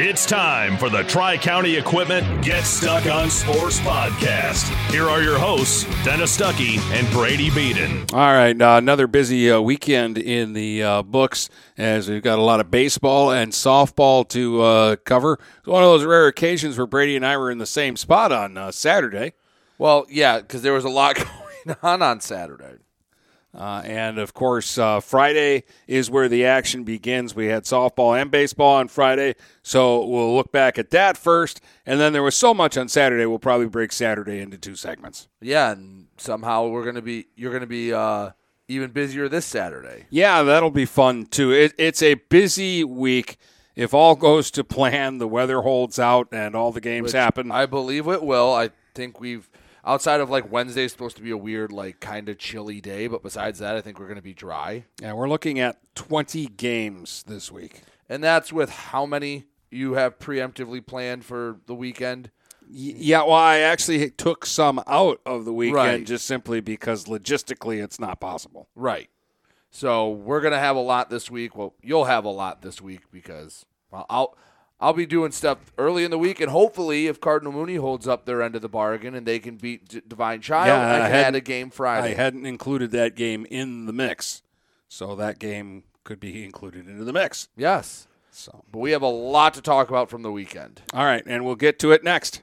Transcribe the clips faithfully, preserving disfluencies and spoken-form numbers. It's time for the Tri-County Equipment Get Stuck on Sports podcast. Here are your hosts, Dennis Stuckey and Brady Beaton. All right, uh, another busy uh, weekend in the uh, books as we've got a lot of baseball and softball to uh, cover. It's one of those rare occasions where Brady and I were in the same spot on uh, Saturday. Well, yeah, because there was a lot going on on Saturday. Uh, and, of course, uh, Friday is where the action begins. We had softball and baseball on Friday, so we'll look back at that first. And then there was so much on Saturday, we'll probably break Saturday into two segments. Yeah, and somehow we're going to be you're going to be uh, even busier this Saturday. Yeah, that'll be fun, too. It, it's a busy week. If all goes to plan, the weather holds out, and all the games Which happen. I believe it will. I think we've... Outside of, like, Wednesday's supposed to be a weird, like, kind of chilly day, but besides that, I think we're going to be dry. Yeah, we're looking at twenty games this week. And that's with how many you have preemptively planned for the weekend? Yeah, well, I actually took some out of the weekend right. just simply because logistically it's not possible. Right. So we're going to have a lot this week. Well, you'll have a lot this week because well, I'll – I'll be doing stuff early in the week, and hopefully if Cardinal Mooney holds up their end of the bargain and they can beat D- Divine Child, yeah, I can I add a game Friday. I hadn't included that game in the mix, so that game could be included into the mix. Yes. So, but we have a lot to talk about from the weekend. All right, and we'll get to it next.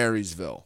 Marysville.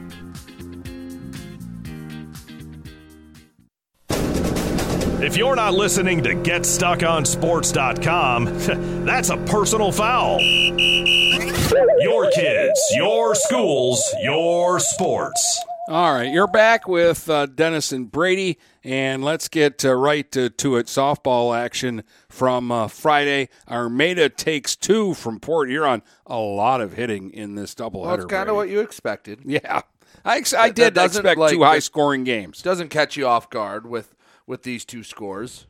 If you're not listening to Get Stuck On Sports dot com, that's a personal foul. Your kids, your schools, your sports. All right, you're back with uh, Dennis and Brady, and let's get uh, right to, to it. Softball action from uh, Friday. Armada takes two from Port Huron. A lot of hitting in this doubleheader. Well, it's kind of what you expected. Yeah, I, ex- I did expect like, two high-scoring games. Doesn't catch you off guard with, with these two scores.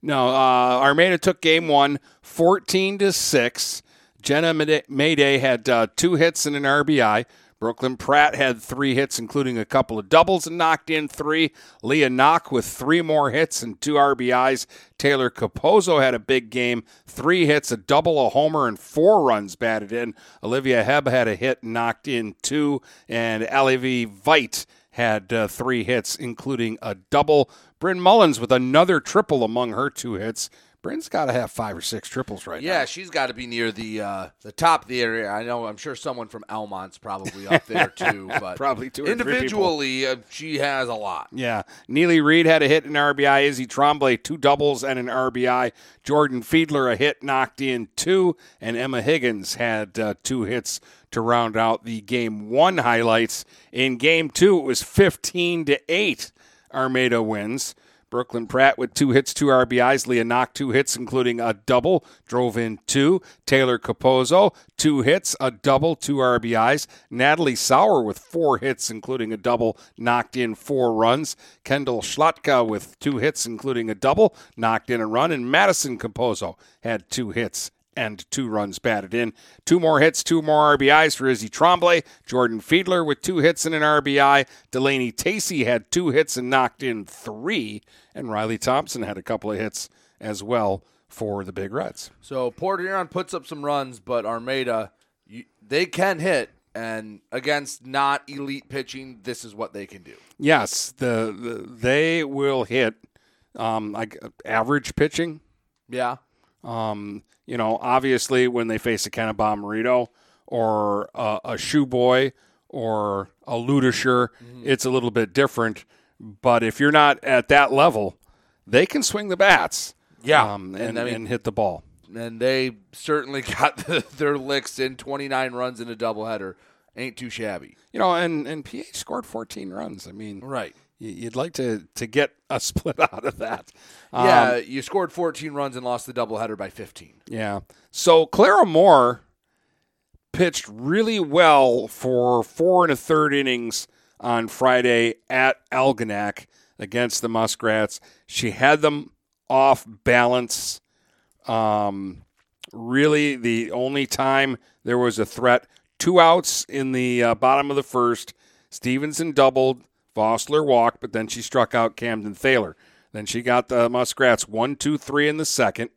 No, uh, Armada took game one, fourteen to six. Jenna Mayday had uh, two hits and an R B I. Brooklyn Pratt had three hits, including a couple of doubles, and knocked in three. Leah Nock with three more hits and two R B Is. Taylor Capozzo had a big game, three hits, a double, a homer, and four runs batted in. Olivia Hebb had a hit, knocked in two, and Alivy Veit had uh, three hits, including a double. Bryn Mullins with another triple among her two hits. Bryn's got to have five or six triples right yeah, now. Yeah, she's got to be near the uh, the top of the area. I know, I'm sure someone from Elmont's probably up there too. But probably two or individually, three people. Uh, she has a lot. Yeah. Neely Reed had a hit in R B I. Izzy Trombley, two doubles and an R B I. Jordan Fiedler, a hit, knocked in two. And Emma Higgins had uh, two hits to round out the Game one highlights. In Game two, it was fifteen to eight. Armada wins. Brooklyn Pratt with two hits, two R B Is. Leah Nock, two hits, including a double, drove in two. Taylor Capozzo, two hits, a double, two R B Is. Natalie Sauer with four hits, including a double, knocked in four runs. Kendall Schlotka with two hits, including a double, knocked in a run. And Madison Capozzo had two hits and two runs batted in. Two more hits, two more R B Is for Izzy Trombley. Jordan Fiedler with two hits and an R B I. Delaney Tacey had two hits and knocked in three. And Riley Thompson had a couple of hits as well for the Big Reds. So Port Huron puts up some runs, but Armada, you, they can hit. And against not elite pitching, this is what they can do. Yes, the, the they will hit um, like average pitching. Yeah. Um, you know, obviously when they face a Kenna Bomarito or a, a Shoe Boy or a Ludisher, mm-hmm. It's a little bit different. But if you're not at that level, they can swing the bats, yeah, um, and, and, I mean, and hit the ball. And they certainly got the, their licks in. Twenty-nine runs in a doubleheader ain't too shabby, you know. And and P H scored fourteen runs. I mean, right. You'd like to, to get a split out of that. Um, yeah, you scored fourteen runs and lost the doubleheader by fifteen. Yeah. So Clara Moore pitched really well for four and a third innings on Friday at Algonac against the Muskrats. She had them off balance. Um, really, the only time there was a threat, two outs in the uh, bottom of the first. Stevenson doubled. Vossler walked, but then she struck out Camden Thaler. Then she got the Muskrats one, two, three in the second.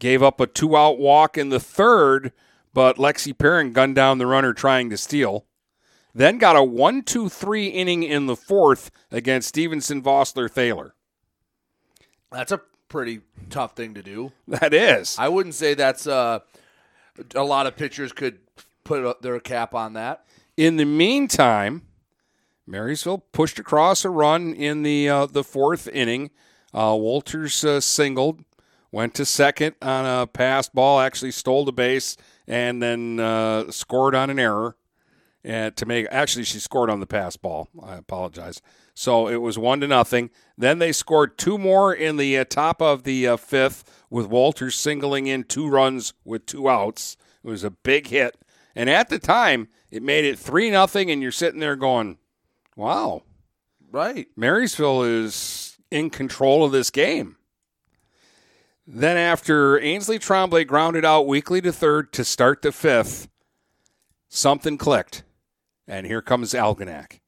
Gave up a two-out walk in the third, but Lexi Perrin gunned down the runner trying to steal. Then got a one, two, three inning in the fourth against Stevenson, Vossler, Thaler. That's a pretty tough thing to do. That is. I wouldn't say that's uh, a lot of pitchers could put their cap on that. In the meantime, Marysville pushed across a run in the uh, the fourth inning. Uh, Walters uh, singled, went to second on a passed ball, actually stole the base, and then uh, scored on an error. Uh, to make actually, she scored on the passed ball. I apologize. So it was one to nothing. Then they scored two more in the uh, top of the uh, fifth, with Walters singling in two runs with two outs. It was a big hit, and at the time, it made it three nothing. And you're sitting there going, wow. Right. Marysville is in control of this game. Then after Ainsley Trombley grounded out weakly to third to start the fifth, something clicked. And here comes Algonac.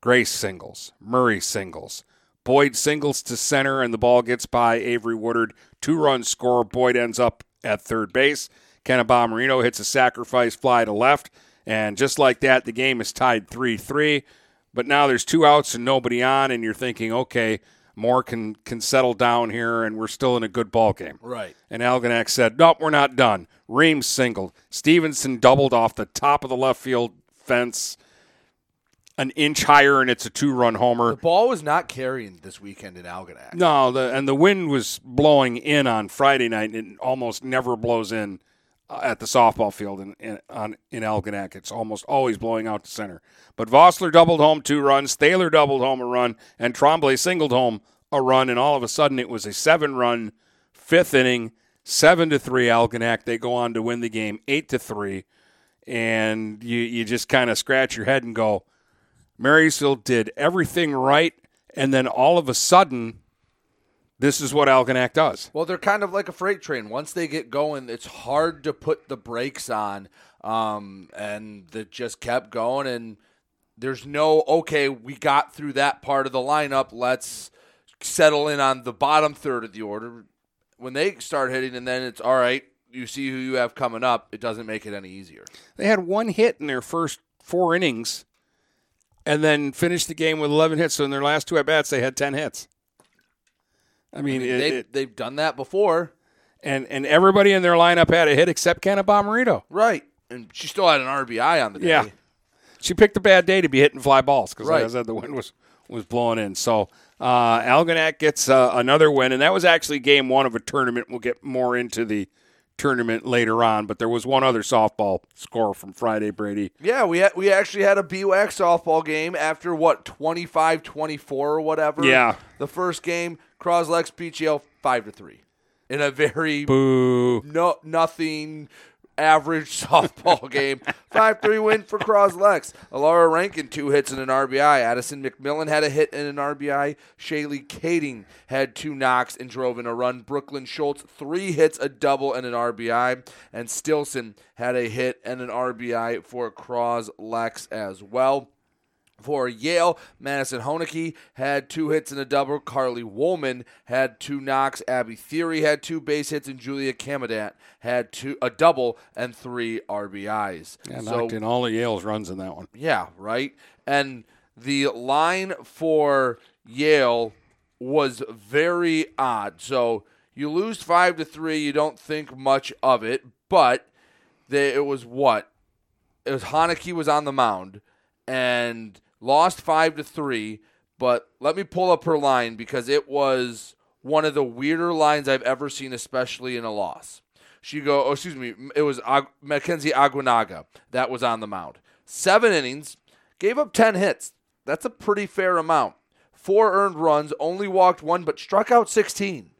Grace singles. Murray singles. Boyd singles to center, and the ball gets by Avery Woodard. Two run score. Boyd ends up at third base. Kenna Bomarino hits a sacrifice fly to left. And just like that, the game is tied three three. But now there's two outs and nobody on, and you're thinking, okay, Moore can, can settle down here, and we're still in a good ball game. Right. And Algonac said, nope, we're not done. Reams singled. Stevenson doubled off the top of the left field fence an inch higher, and it's a two-run homer. The ball was not carrying this weekend in Algonac. No, the, and the wind was blowing in on Friday night, and it almost never blows in at the softball field in in, on, in Algonac. It's almost always blowing out to center. But Vossler doubled home two runs, Thaler doubled home a run, and Trombley singled home a run, and all of a sudden it was a seven-run fifth inning, seven to three Algonac. They go on to win the game eight to three, and you you just kind of scratch your head and go, Marysville did everything right, and then all of a sudden, this is what Algonac does. Well, they're kind of like a freight train. Once they get going, it's hard to put the brakes on, um, and they just kept going. And there's no, okay, we got through that part of the lineup. Let's settle in on the bottom third of the order. When they start hitting, and then it's, all right, you see who you have coming up, it doesn't make it any easier. They had one hit in their first four innings and then finished the game with eleven hits. So in their last two at-bats, they had ten hits. I mean, I mean it, they, it, they've done that before. And and everybody in their lineup had a hit except Kenna Bomarito. Right. And she still had an R B I on the day. Yeah. She picked a bad day to be hitting fly balls because, right, like I said, the wind was, was blowing in. So uh, Algonac gets uh, another win, and that was actually game one of a tournament. We'll get more into the tournament later on, but there was one other softball score from Friday, Brady. Yeah, we ha- we actually had a B W A C softball game after, what, twenty-five twenty-four or whatever? Yeah. The first game, Croslex P G L five to three in a very Boo. no nothing average softball game. five three win for Croslex. Alara Rankin, two hits and an R B I. Addison McMillan had a hit and an R B I. Shaylee Kading had two knocks and drove in a run. Brooklyn Schultz, three hits, a double, and an R B I. And Stilson had a hit and an R B I for Croslex as well. For Yale, Madison Honecke had two hits and a double. Carly Woolman had two knocks. Abby Theory had two base hits, and Julia Camadat had two a double and three R B Is. Yeah, so, knocked in all of Yale's runs in that one. Yeah, right. And the line for Yale was very odd. So you lose five to three, you don't think much of it, but they, it was what? It was Honecke was on the mound and lost five to three, but let me pull up her line because it was one of the weirder lines I've ever seen, especially in a loss. She go, oh, excuse me, it was Ag- Mackenzie Aguinaga that was on the mound. Seven innings, gave up ten hits. That's a pretty fair amount. Four earned runs, only walked one, but struck out sixteen.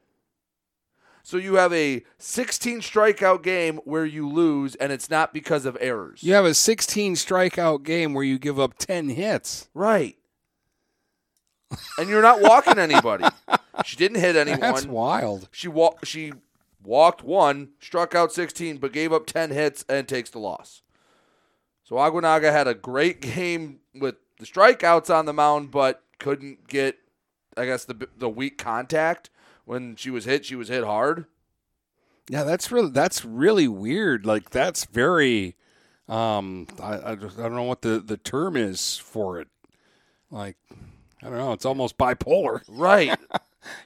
So you have a sixteen strikeout game where you lose, and it's not because of errors. You have a sixteen strikeout game where you give up ten hits. Right. And you're not walking anybody. She didn't hit anyone. That's wild. She wa- she walked one, struck out sixteen, but gave up ten hits and takes the loss. So Aguinaga had a great game with the strikeouts on the mound, but couldn't get, I guess, the the weak contact. When she was hit, she was hit hard. Yeah, that's really that's really weird. Like, that's very, um, I I, just, I don't know what the, the term is for it. Like, I don't know. It's almost bipolar, right?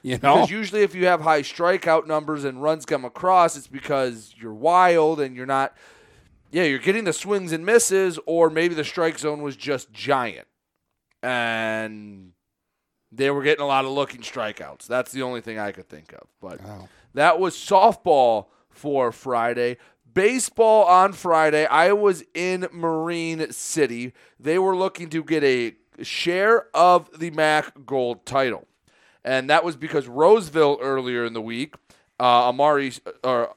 You know, because usually if you have high strikeout numbers and runs come across, it's because you're wild and you're not. Yeah, you're getting the swings and misses, or maybe the strike zone was just giant, and they were getting a lot of looking strikeouts. That's the only thing I could think of. But wow, that was softball for Friday. Baseball on Friday, I was in Marine City. They were looking to get a share of the M A C Gold title. And that was because Roseville earlier in the week, uh, Amari, or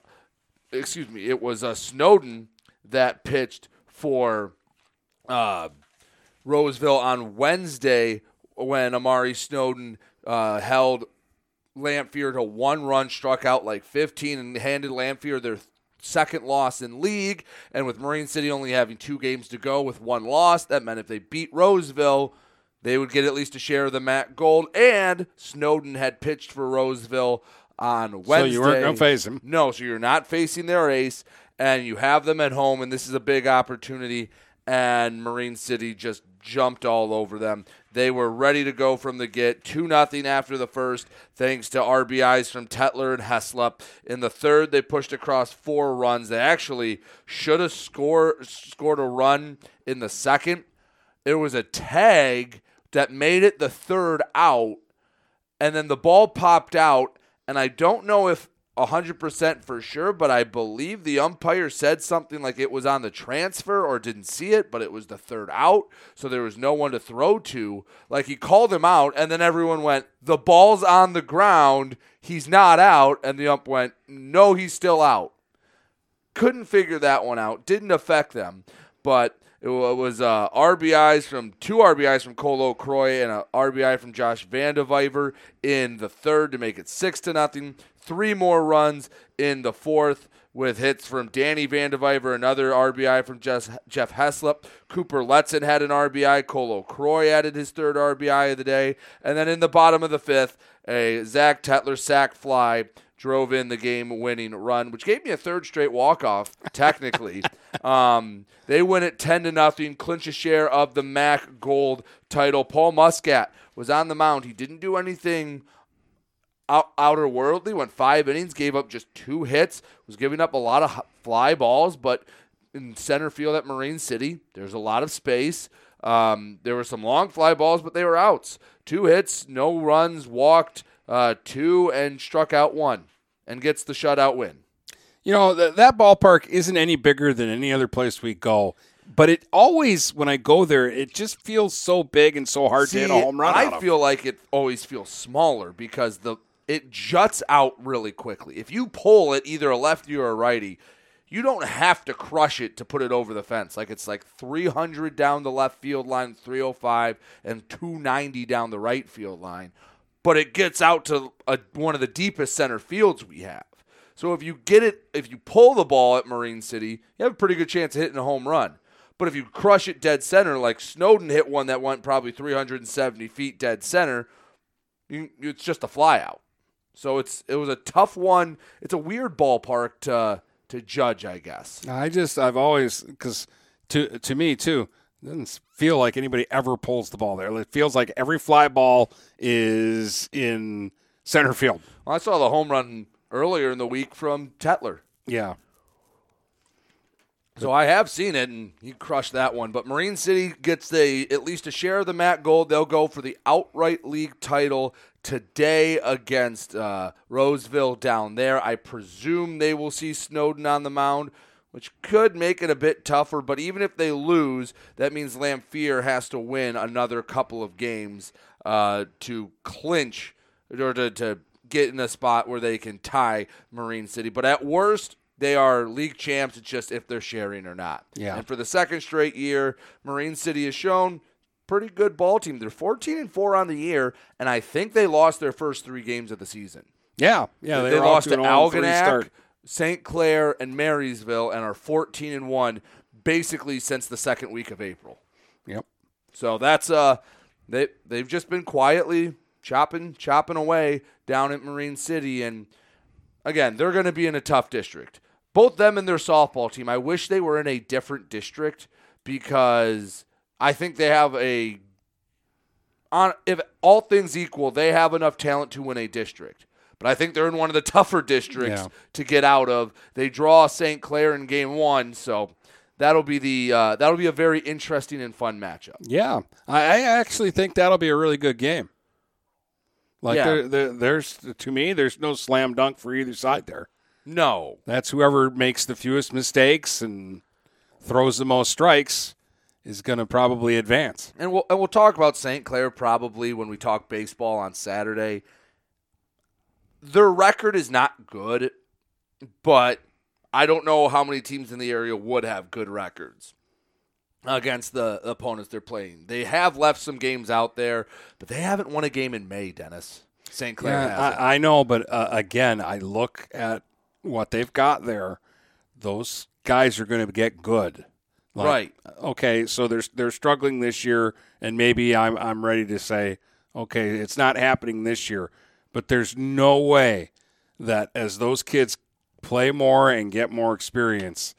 excuse me, it was uh, Snowden that pitched for uh, Roseville on Wednesday when Amari Snowden uh, held Lamphere to one run, struck out like fifteen, and handed Lamphere their second loss in league. And with Marine City only having two games to go with one loss, that meant if they beat Roseville, they would get at least a share of the M A C Gold. And Snowden had pitched for Roseville on Wednesday. So you weren't going to face him. No, so you're not facing their ace, and you have them at home, and this is a big opportunity. And Marine City just jumped all over them. They were ready to go from the get, two nothing after the first, thanks to R B Is from Tetler and Heslop. In the third, they pushed across four runs. They actually should have scored scored a run in the second. There was a tag that made it the third out, and then the ball popped out, and I don't know if one hundred percent for sure, but I believe the umpire said something like it was on the transfer or didn't see it, but it was the third out, so there was no one to throw to. Like, he called him out, and then everyone went, the ball's on the ground, he's not out, and the ump went, no, he's still out. Couldn't figure that one out. Didn't affect them, but it was uh, R B Is from two R B Is from Cole O'Croy and an R B I from Josh Vandeviver in the third to make it six to nothing. Three more runs in the fourth with hits from Danny Vandeviver, another R B I from Jeff, Jeff Heslop. Cooper Letson had an R B I. Cole O'Croy added his third R B I of the day, and then in the bottom of the fifth, a Zach Tetler sack fly drove in the game-winning run, which gave me a third straight walk-off, technically. um, they win it ten to nothing, clinch a share of the M A C Gold title. Paul Muscat was on the mound. He didn't do anything out- outer-worldly, went five innings, gave up just two hits, was giving up a lot of fly balls, but in center field at Marine City, there's a lot of space. Um, there were some long fly balls, but they were outs. Two hits, no runs, walked Uh, two and struck out one and gets the shutout win. You know, th- that ballpark isn't any bigger than any other place we go, but it always, when I go there, it just feels so big and so hard See, to hit a home run. I feel like it always feels smaller because the it juts out really quickly. If you pull it either a lefty or a righty, you don't have to crush it to put it over the fence. Like, it's like three hundred down the left field line, three oh five, and two ninety down the right field line. But it gets out to a, one of the deepest center fields we have. So if you get it, if you pull the ball at Marine City, you have a pretty good chance of hitting a home run. But if you crush it dead center, like Snowden hit one that went probably three hundred seventy feet dead center, you, it's just a fly out. So it's it was a tough one. It's a weird ballpark to to judge, I guess. I just, I've always, because to to me too, it doesn't feel like anybody ever pulls the ball there. It feels like every fly ball is in center field. Well, I saw the home run earlier in the week from Tetler. Yeah. So I have seen it, and he crushed that one. But Marine City gets the at least a share of the M A C Gold. They'll go for the outright league title today against uh, Roseville down there. I presume they will see Snowden on the mound, which could make it a bit tougher, but even if they lose, that means Lamphere has to win another couple of games uh, to clinch or to, to get in a spot where they can tie Marine City. But at worst, they are league champs. It's just if they're sharing or not. Yeah. And for the second straight year, Marine City has shown pretty good ball team. They're fourteen and four on the year, and I think they lost their first three games of the season. Yeah, yeah, they, they lost to Algonac, Saint Clair, and Marysville, and are fourteen and one basically since the second week of April. Yep. So that's uh they they've just been quietly chopping chopping away down at Marine City, and again, they're going to be in a tough district. Both them and their softball team, I wish they were in a different district because I think they have a on if all things equal, they have enough talent to win a district. But I think they're in one of the tougher districts yeah. to get out of. They draw Saint Clair in game one, so that'll be the uh, that'll be a very interesting and fun matchup. Yeah, I actually think that'll be a really good game. Like yeah. there, there, there's to me, there's no slam dunk for either side there. No, that's whoever makes the fewest mistakes and throws the most strikes is going to probably advance. And we'll and we'll talk about Saint Clair probably when we talk baseball on Saturday. Their record is not good, but I don't know how many teams in the area would have good records against the opponents they're playing. They have left some games out there, but they haven't won a game in May, Dennis. Saint Clair yeah, hasn't. I, I know, but uh, again, I look at what they've got there. Those guys are going to get good. Like, right. Okay, so they're, they're struggling this year, and maybe I'm I'm ready to say, okay, it's not happening this year. But there's no way that as those kids play more and get more experience,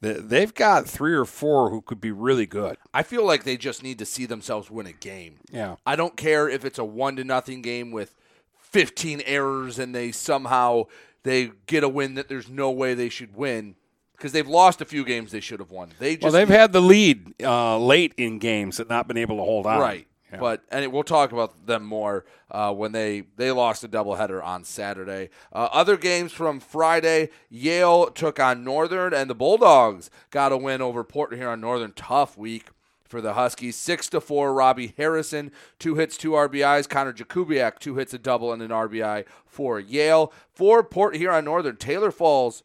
that they've got three or four who could be really good. I feel like they just need to see themselves win a game. Yeah. I don't care if it's a one to nothing game with fifteen errors and they somehow they get a win that there's no way they should win because they've lost a few games they should have won. They just well, they've need- had the lead uh, late in games and not been able to hold on. Right. Yeah. But and it, we'll talk about them more uh, when they, they lost a doubleheader on Saturday. Uh, other games from Friday, Yale took on Northern, and the Bulldogs got a win over Port Huron Northern. Tough week for the Huskies. six to four, Robbie Harrison, two hits, two R B Is. Connor Jakubiak, two hits, a double, and an R B I for Yale. For Port Huron Northern, Taylor Falls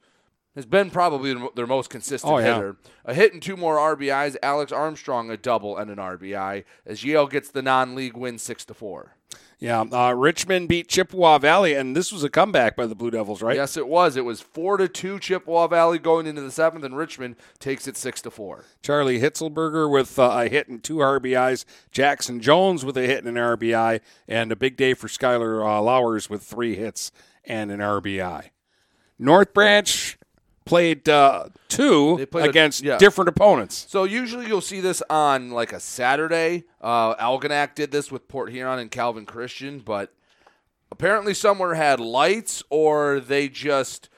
has been probably their most consistent oh, yeah. hitter. A hit and two more R B Is. Alex Armstrong, a double and an R B I, as Yale gets the non-league win six to four. Yeah, uh, Richmond beat Chippewa Valley, and this was a comeback by the Blue Devils, right? Yes, it was. It was four to two Chippewa Valley going into the seventh, and Richmond takes it six to four. Charlie Hitzelberger with uh, a hit and two R B Is, Jackson Jones with a hit and an R B I, and a big day for Skylar uh, Lowers with three hits and an R B I. North Branch played uh, two played against a, yeah. different opponents. So usually you'll see this on like a Saturday. Uh, Algonac did this with Port Huron and Calvin Christian, but apparently somewhere had lights or they just,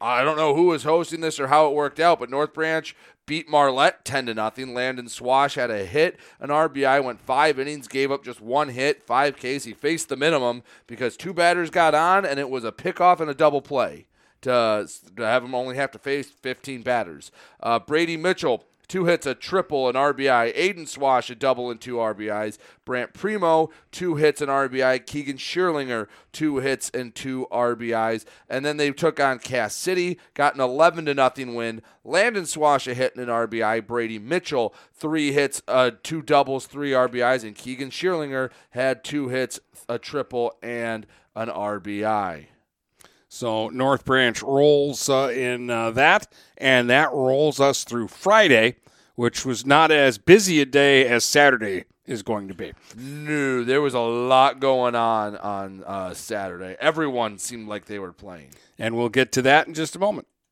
I don't know who was hosting this or how it worked out, but North Branch beat Marlette ten to nothing. Landon Swash had a hit, an R B I, went five innings, gave up just one hit, five Ks. He faced the minimum because two batters got on, and it was a pickoff and a double play to have him only have to face fifteen batters. Uh, Brady Mitchell, two hits, a triple, an R B I. Aiden Swash, a double and two R B Is. Brant Primo, two hits, an R B I. Keegan Schierlinger, two hits and two R B Is. And then they took on Cass City, got an eleven to nothing win. Landon Swash, a hit and an R B I. Brady Mitchell, three hits, uh, two doubles, three R B Is. And Keegan Schierlinger had two hits, a triple, and an R B I. So North Branch rolls uh, in uh, that, and that rolls us through Friday, which was not as busy a day as Saturday is going to be. No, there was a lot going on on uh, Saturday. Everyone seemed like they were playing. And we'll get to that in just a moment.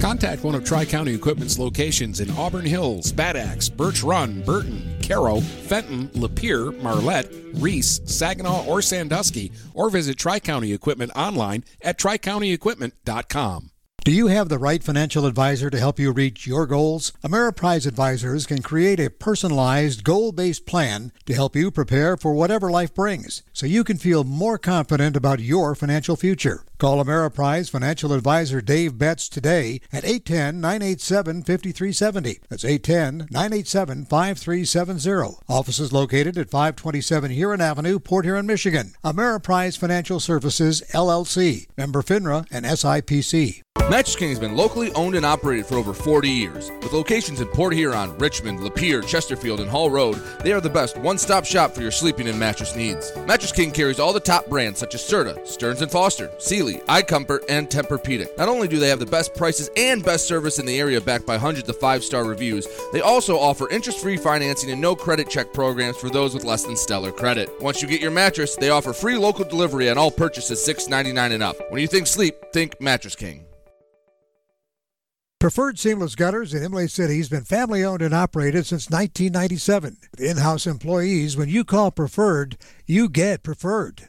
Contact one of Tri-County Equipment's locations in Auburn Hills, Bad Axe, Birch Run, Burton, Caro, Fenton, Lapeer, Marlette, Reese, Saginaw, or Sandusky, or visit Tri-County Equipment online at tri county equipment dot com. Do you have the right financial advisor to help you reach your goals? Ameriprise Advisors can create a personalized, goal-based plan to help you prepare for whatever life brings, so you can feel more confident about your financial future. Call Ameriprise Financial Advisor Dave Betts today at eight one zero, nine eight seven, five three seven zero. That's eight one zero, nine eight seven, five three seven zero. Office is located at five twenty-seven Huron Avenue, Port Huron, Michigan. Ameriprise Financial Services, L L C. Member FINRA and S I P C. Mattress King has been locally owned and operated for over forty years. With locations in Port Huron, Richmond, Lapeer, Chesterfield, and Hall Road, they are the best one-stop shop for your sleeping and mattress needs. Mattress King carries all the top brands such as Serta, Stearns and Foster, Sealy, iComfort, and Tempur-Pedic. Not only do they have the best prices and best service in the area backed by hundreds of five-star reviews, they also offer interest-free financing and no credit check programs for those with less than stellar credit. Once you get your mattress, they offer free local delivery on all purchases six ninety-nine and up. When you think sleep, think Mattress King. Preferred Seamless Gutters in Imlay City has been family-owned and operated since nineteen ninety-seven. With in-house employees, when you call Preferred, you get Preferred.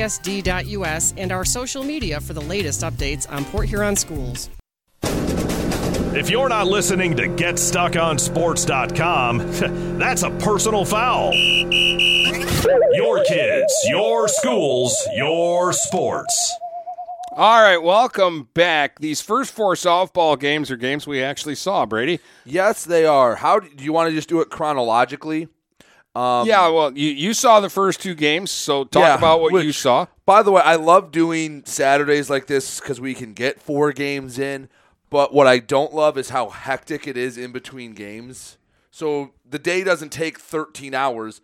s d dot u s and our social media for the latest updates on Port Huron Schools. If you're not listening to Get Stuck On Sports dot com, that's a personal foul. Your kids, your schools, your sports. All right, welcome back. These first four softball games are games we actually saw, Brady. Yes, they are. How do you want to just do it chronologically? Um, yeah, well, you, you saw the first two games, so talk yeah, about what which, you saw. By the way, I love doing Saturdays like this because we can get four games in, but what I don't love is how hectic it is in between games. So the day doesn't take thirteen hours.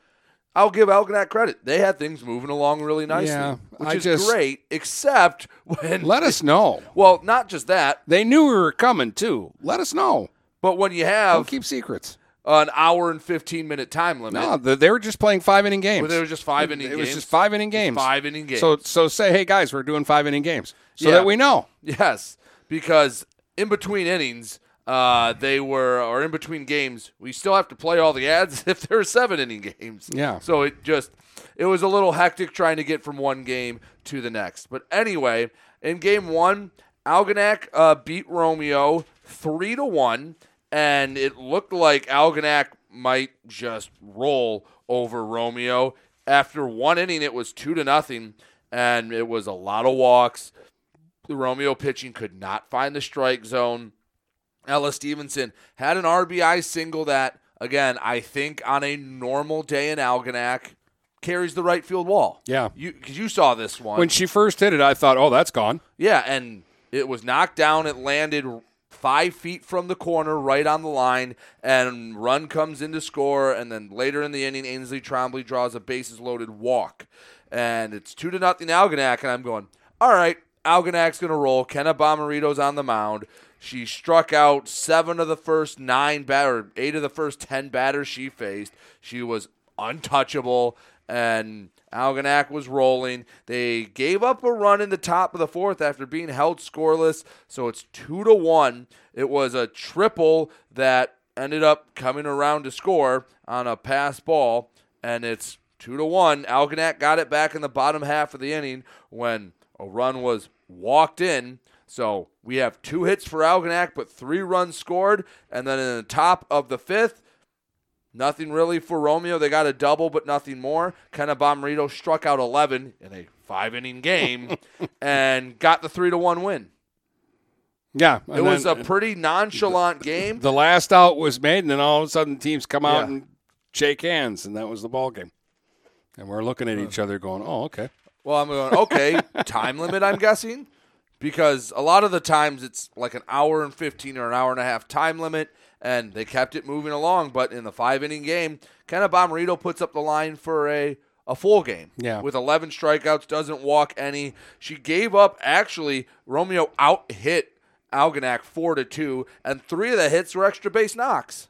I'll give Algonac credit. They had things moving along really nicely, yeah, which I is just, great, except when... Let us know. Well, not just that. They knew we were coming, too. Let us know. But when you have... Don't keep secrets. An hour and fifteen minute time limit. No, they were just playing five inning games. Well, they were just five inning it, games. It was just five inning games. Five inning games. So, so say, hey guys, we're doing five inning games, so yeah. that we know. Yes, because in between innings, uh, they were, or in between games, we still have to play all the ads if there are seven inning games. Yeah. So it just, it was a little hectic trying to get from one game to the next. But anyway, in game one, Algonac uh, beat Romeo three to one. And it looked like Algonac might just roll over Romeo. After one inning, it was two to nothing, and it was a lot of walks. The Romeo pitching could not find the strike zone. Ella Stevenson had an R B I single that, again, I think on a normal day in Algonac, carries the right field wall. Yeah. You, 'cause you saw this one. When she first hit it, I thought, oh, that's gone. Yeah, and it was knocked down. It landed five feet from the corner, right on the line, and run comes in to score. And then later in the inning, Ainsley Trombley draws a bases-loaded walk. And it's two to nothing Algonac, and I'm going, all right, Algonac's going to roll. Kenna Bomarito's on the mound. She struck out seven of the first nine batter, eight of the first ten batters she faced. She was untouchable, and Algonac was rolling. They gave up a run in the top of the fourth after being held scoreless, so it's two to one. It was a triple that ended up coming around to score on a pass ball, and it's two to one. Algonac got it back in the bottom half of the inning when a run was walked in. So we have two hits for Algonac, but three runs scored, and then in the top of the fifth, nothing really for Romeo. They got a double, but nothing more. Kenna Bomarito struck out eleven in a five-inning game and got the three to one win. Yeah. It was then, a pretty nonchalant the, game. The last out was made, and then all of a sudden teams come out yeah. and shake hands, and that was the ball game. And we're looking at each other going, oh, okay. Well, I'm going, okay, time limit, I'm guessing, because a lot of the times it's like an hour and fifteen or an hour and a half time limit. And they kept it moving along, but in the five-inning game, Kenna Bomarito puts up the line for a, a full game. Yeah. With eleven strikeouts, doesn't walk any. She gave up, actually, Romeo out-hit Algonac four to two, and three of the hits were extra base knocks.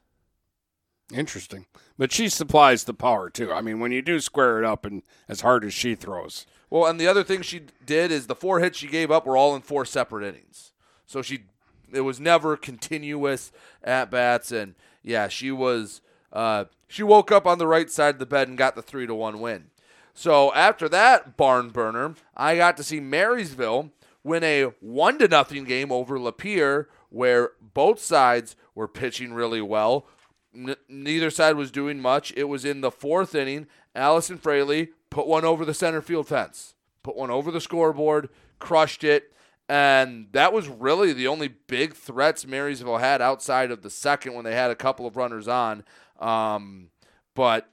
Interesting. But she supplies the power, too. I mean, when you do square it up and as hard as she throws. Well, and the other thing she did is the four hits she gave up were all in four separate innings. So she... It was never continuous at-bats, and, yeah, she was uh, she woke up on the right side of the bed and got the three to one win. So after that barn burner, I got to see Marysville win a one to nothing game over Lamphere, where both sides were pitching really well. N- neither side was doing much. It was in the fourth inning. Allison Fraley put one over the center field fence, put one over the scoreboard, crushed it. And that was really the only big threats Marysville had outside of the second when they had a couple of runners on. Um, but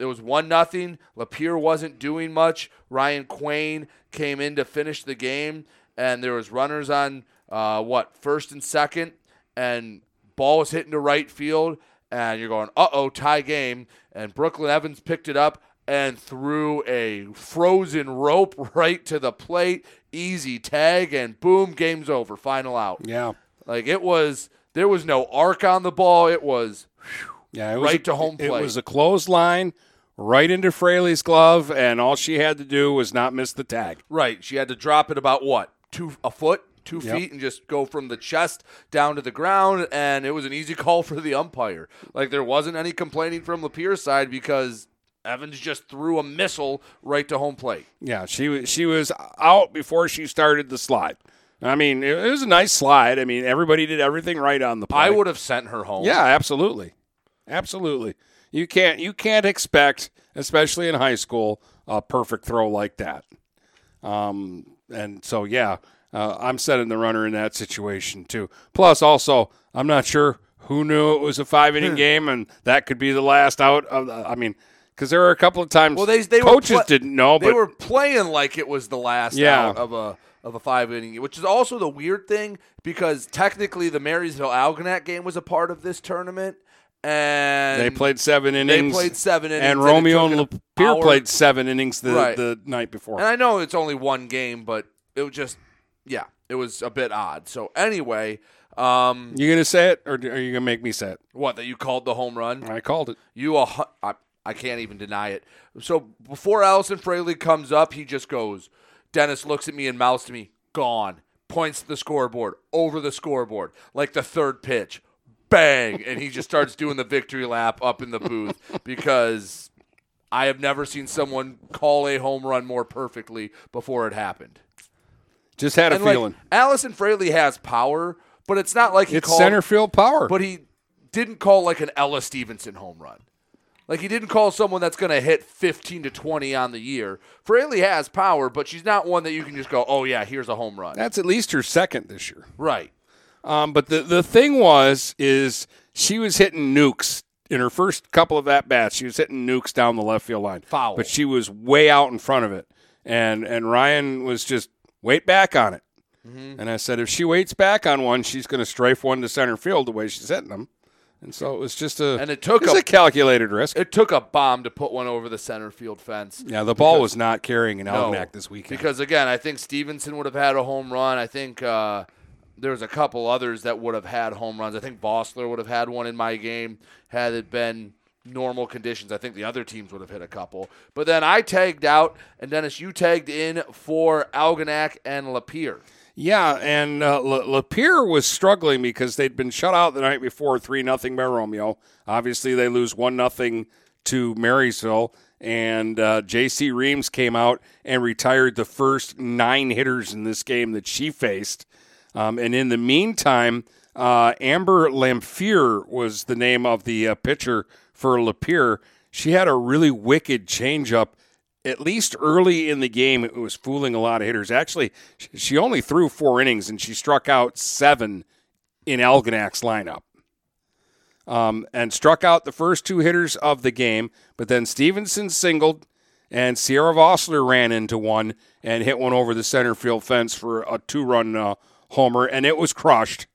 it was one nothing. Lamphere wasn't doing much. Ryan Quain came in to finish the game, and there was runners on, uh, what, first and second, and ball was hitting to right field, and you're going, uh-oh, tie game. And Brooklyn Evans picked it up. and threw a frozen rope right to the plate. Easy tag, and boom, game's over. Final out. Yeah. Like, it was, there was no arc on the ball. It was, whew, yeah, it was right a, to home plate. It was a clothesline right into Fraley's glove, and all she had to do was not miss the tag. Right. She had to drop it about, what, two a foot? two yep. feet, and just go from the chest down to the ground, and it was an easy call for the umpire. Like, there wasn't any complaining from Lapierre's side because Evans just threw a missile right to home plate. Yeah, she was, she was out before she started the slide. I mean, it was a nice slide. I mean, everybody did everything right on the play. I would have sent her home. Yeah, absolutely. Absolutely. You can't, you can't expect, especially in high school, a perfect throw like that. Um, and so, yeah. Uh, I'm setting the runner in that situation, too. Plus, also, I'm not sure who knew it was a five-inning game, and that could be the last out. Of the, I mean, because there were a couple of times well, they, they coaches were pl- didn't know. They but, were playing like it was the last yeah. out of a of a five-inning, which is also the weird thing, because technically the Marysville-Algonac game was a part of this tournament. And they played seven innings. They played seven innings. And, and Romeo and Lapierre played seven innings the, right. the night before. And I know it's only one game, but it was just... Yeah, it was a bit odd. So anyway, um, you gonna say it, or are you gonna make me say it? What, that you called the home run? I called it. You, uh, I, I can't even deny it. So before Allison Fraley comes up, he just goes. Dennis looks at me and mouths to me, "Gone." Points to the scoreboard, over the scoreboard, like the third pitch, bang, and he just starts doing the victory lap up in the booth because I have never seen someone call a home run more perfectly before it happened. Just had a and feeling. Like, Allison Fraley has power, but it's not like he it's called... It's center field power. But he didn't call like an Ella Stevenson home run. Like, he didn't call someone that's going to hit fifteen to twenty on the year. Fraley has power, but she's not one that you can just go, oh, yeah, here's a home run. That's at least her second this year. Right. Um, but the, the thing was, is she was hitting nukes in her first couple of at-bats. She was hitting nukes down the left field line. Foul. But she was way out in front of it. And, and Ryan was just... Wait back on it. Mm-hmm. And I said, if she waits back on one, she's going to strafe one to center field the way she's hitting them. And so it was just a, and it took it was a, a calculated risk. It took a bomb to put one over the center field fence. Yeah, the ball because, was not carrying an Algonac no, this weekend. Because, again, I think Stevenson would have had a home run. I think uh, there was a couple others that would have had home runs. I think Vossler would have had one in my game had it been normal conditions. I think the other teams would have hit a couple. But then I tagged out, and Dennis, you tagged in for Algonac and Lamphere. Yeah, and uh, Lamphere was struggling because they'd been shut out the night before three nothing by Romeo. Obviously, they lose one nothing to Marysville, and uh, J C Reams came out and retired the first nine hitters in this game that she faced. Um, and in the meantime, uh, Amber Lamphere was the name of the uh, pitcher for Lamphere. She had a really wicked changeup, at least early in the game. It was fooling a lot of hitters. Actually, she only threw four innings, and she struck out seven in Algonac's lineup. Um, and struck out the first two hitters of the game, but then Stevenson singled, and Sierra Vossler ran into one and hit one over the center field fence for a two-run uh, homer, and it was crushed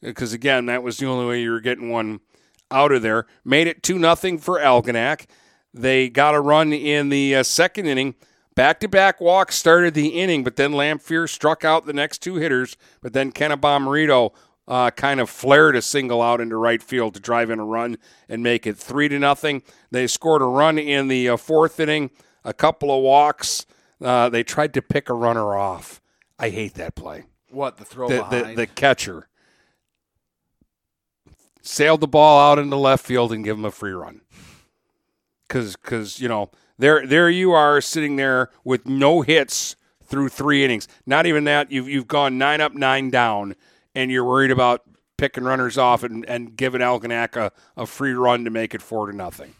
because, again, that was the only way you were getting one out of there. Made it two nothing for Algonac. They got a run in the uh, second inning. Back-to-back walks started the inning, but then Lamphere struck out the next two hitters, but then Kenna Bomarito uh, kind of flared a single out into right field to drive in a run and make it three to nothing. They scored a run in the uh, fourth inning, a couple of walks. Uh, they tried to pick a runner off. I hate that play. What, the throw the, behind? The, the catcher sailed the ball out into left field and give him a free run. Because, because you know, there there you are sitting there with no hits through three innings. Not even that. You've, you've gone nine up, nine down, and you're worried about picking runners off and, and giving Algonac a, a free run to make it four to nothing.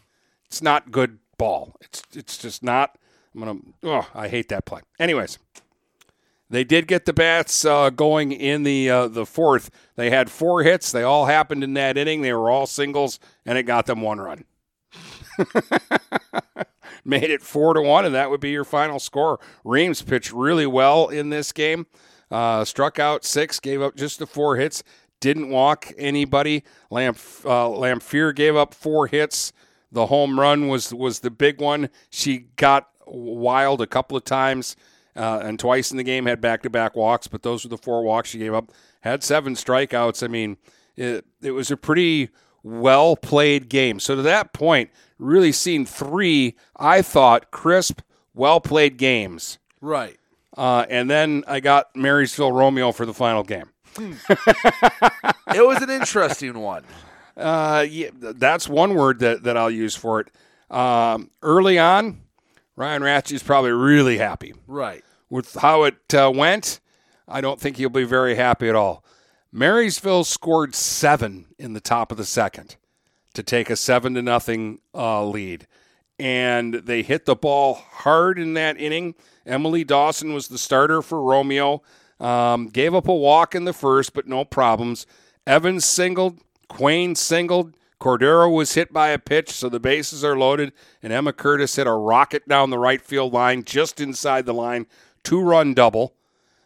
It's not good ball. It's it's just not. I'm gonna. Oh, I hate that play. Anyways, they did get the bats uh, going in the uh, the fourth. They had four hits. They all happened in that inning. They were all singles, and it got them one run. Made it four to one, and that would be your final score. Reams pitched really well in this game. Uh, struck out six, gave up just the four hits. Didn't walk anybody. Lamp uh, Lamphere gave up four hits. The home run was was the big one. She got wild a couple of times uh, and twice in the game had back-to-back walks, but those were the four walks she gave up. Had seven strikeouts. I mean, it, it was a pretty well-played game. So to that point, really seen three, I thought, crisp, well-played games. Right. Uh, and then I got Marysville Romeo for the final game. It was an interesting one. Uh, yeah, that's one word that, that I'll use for it. Um, early on, Ryan Ratchey's probably really happy. Right. With how it uh, went, I don't think he'll be very happy at all. Marysville scored seven in the top of the second to take a seven to nothing uh, lead. And they hit the ball hard in that inning. Emily Dawson was the starter for Romeo. Um, gave up a walk in the first, but no problems. Evans singled. Quain singled. Cordero was hit by a pitch, so the bases are loaded. And Emma Curtis hit a rocket down the right field line, just inside the line. Two-run double.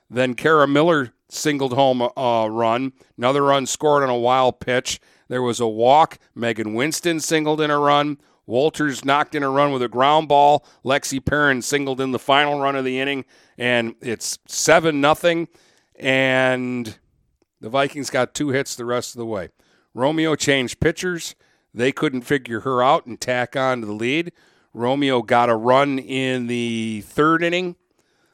Then Kara Miller singled home a, a run. Another run scored on a wild pitch. There was a walk. Megan Winston singled in a run. Walters knocked in a run with a ground ball. Lexi Perrin singled in the final run of the inning. And it's seven nothing. And the Vikings got two hits the rest of the way. Romeo changed pitchers. They couldn't figure her out and tack on to the lead. Romeo got a run in the third inning.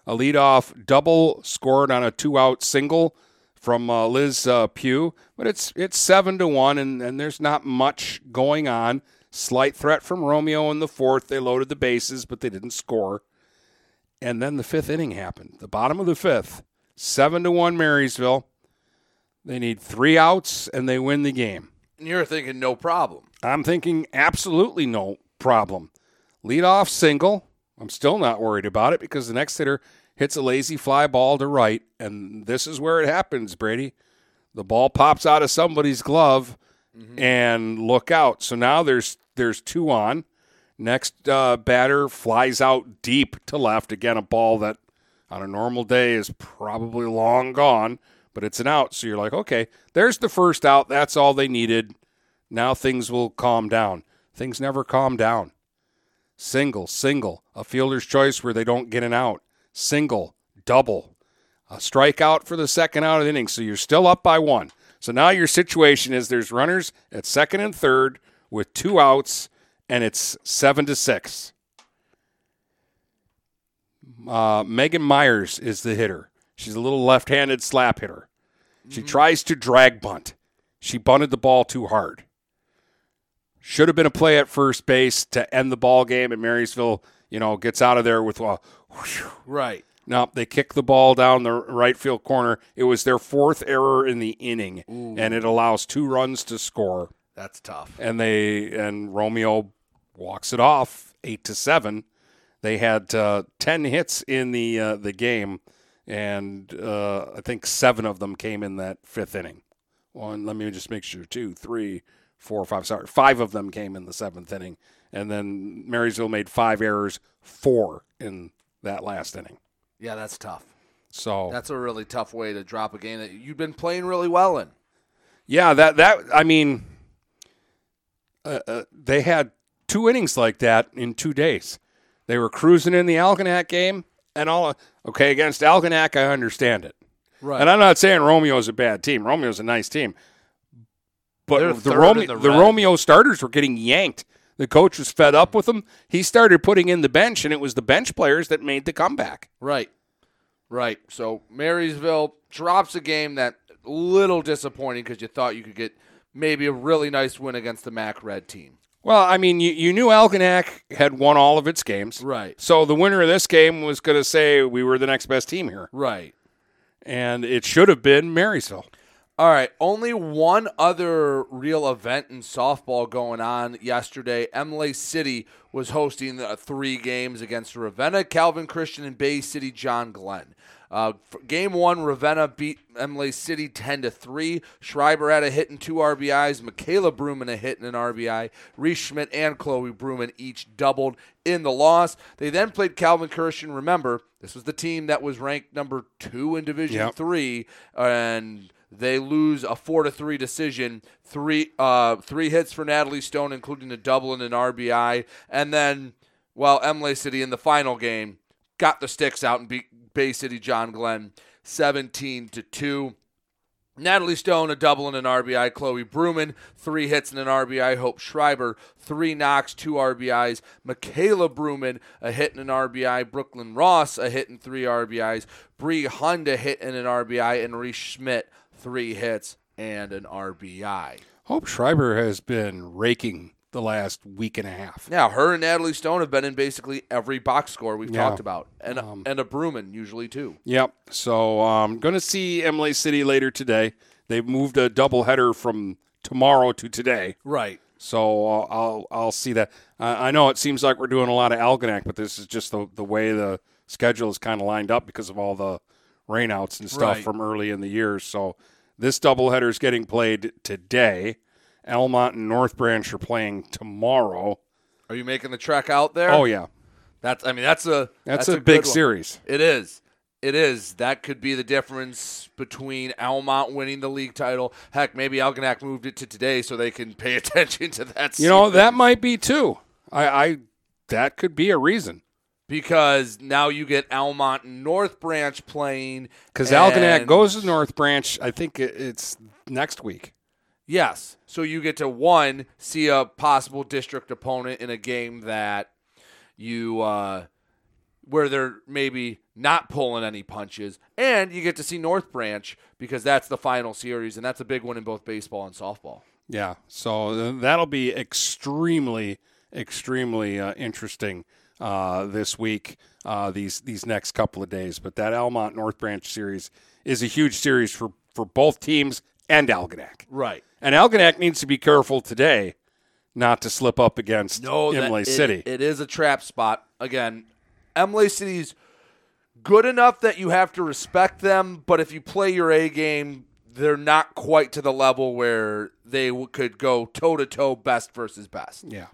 A leadoff double scored on a two-out single from uh, Liz uh, Pugh. But it's it's seven to one, and, and there's not much going on. Slight threat from Romeo in the fourth. They loaded the bases, but they didn't score. And then the fifth inning happened. The bottom of the fifth, seven to one Marysville. They need three outs, and they win the game. And you're thinking no problem. I'm thinking absolutely no problem. Leadoff single. I'm still not worried about it because the next hitter hits a lazy fly ball to right, and this is where it happens, Brady. The ball pops out of somebody's glove, mm-hmm. and look out. So now there's there's two on. Next uh, batter flies out deep to left. Again, a ball that on a normal day is probably long gone. But it's an out, so you're like, okay, there's the first out. That's all they needed. Now things will calm down. Things never calm down. Single, single, a fielder's choice where they don't get an out. Single, double, a strikeout for the second out of the inning, so you're still up by one. So now your situation is there's runners at second and third with two outs, and it's seven to six. Uh, Megan Myers is the hitter. She's a little left-handed slap hitter. She tries to drag bunt. She bunted the ball too hard. Should have been a play at first base to end the ball game, and Marysville, you know, gets out of there with a whew. Right. No, they kick the ball down the right field corner. It was their fourth error in the inning, Ooh. And it allows two runs to score. That's tough. And they and Romeo walks it off eight to seven. They had uh, ten hits in the uh, the game. And uh, I think seven of them came in that fifth inning. One, let me just make sure, two, three, four, five, sorry, five of them came in the seventh inning. And then Marysville made five errors, four in that last inning. Yeah, that's tough. So that's a really tough way to drop a game that you've been playing really well in. Yeah, that, that I mean, uh, uh, they had two innings like that in two days. They were cruising in the Algonac game. And all okay against Algonac, I understand it. Right. And I'm not saying Romeo's a bad team. Romeo's a nice team, but the, Rome- the, the Romeo starters were getting yanked. The coach was fed up with them. He started putting in the bench, and it was the bench players that made the comeback. Right, right. So Marysville drops a game that little disappointing because you thought you could get maybe a really nice win against the M A C Red team. Well, I mean, you, you knew Algonac had won all of its games. Right. So the winner of this game was going to say we were the next best team here. Right. And it should have been Marysville. All right. Only one other real event in softball going on yesterday. M L A City was hosting uh, three games against Ravenna, Calvin Christian, and Bay City John Glenn. Uh, game one, Ravenna beat M L A City ten to three. Schreiber had a hit and two R B Is. Michaela Bruman a hit and an R B I. Reese Schmidt and Chloe Bruman each doubled in the loss. They then played Calvin Christian. Remember, this was the team that was ranked number two in Division yep. three, and They lose a four to three decision. Three uh, three hits for Natalie Stone, including a double and an R B I. And then, well, M L A City in the final game got the sticks out and beat Bay City John Glenn seventeen to two. Natalie Stone, a double and an R B I. Chloe Bruman, three hits and an R B I. Hope Schreiber, three knocks, two R B Is. Michaela Bruman, a hit and an R B I. Brooklyn Ross, a hit and three R B Is. Bree Hund, a hit and an R B I. And Reese Schmidt, three hits and an R B I. Hope Schreiber has been raking the last week and a half. Yeah, her and Natalie Stone have been in basically every box score we've yeah. talked about. And, um, and a Bruman usually too. Yep. So I'm um, going to see M L A City later today. They've moved a doubleheader from tomorrow to today. Right. So uh, I'll I'll see that. Uh, I know it seems like we're doing a lot of Algonac, but this is just the, the way the schedule is kind of lined up because of all the rainouts and stuff right. from early in the year. So this doubleheader is getting played today. Elmont and North Branch are playing tomorrow. Are you making the trek out there? Oh yeah, that's. I mean, that's a that's, that's a, a big series. It is. It is. That could be the difference between Elmont winning the league title. Heck, maybe Algonac moved it to today so they can pay attention to that series. You know, that might be too. I, I that could be a reason. Because now you get Elmont and North Branch playing. Because Algonac goes to North Branch. I think it's next week. Yes, so you get to, one, see a possible district opponent in a game that you, uh, where they're maybe not pulling any punches, and you get to see North Branch because that's the final series, and that's a big one in both baseball and softball. Yeah, so that'll be extremely, extremely uh, interesting uh, this week, uh, these these next couple of days. But that Elmont North Branch series is a huge series for, for both teams and Algonac. Right. And Algonac needs to be careful today not to slip up against no, M L A that, City. It, it is a trap spot. Again, M L A City's good enough that you have to respect them, but if you play your A game, they're not quite to the level where they w- could go toe-to-toe best versus best. Yeah.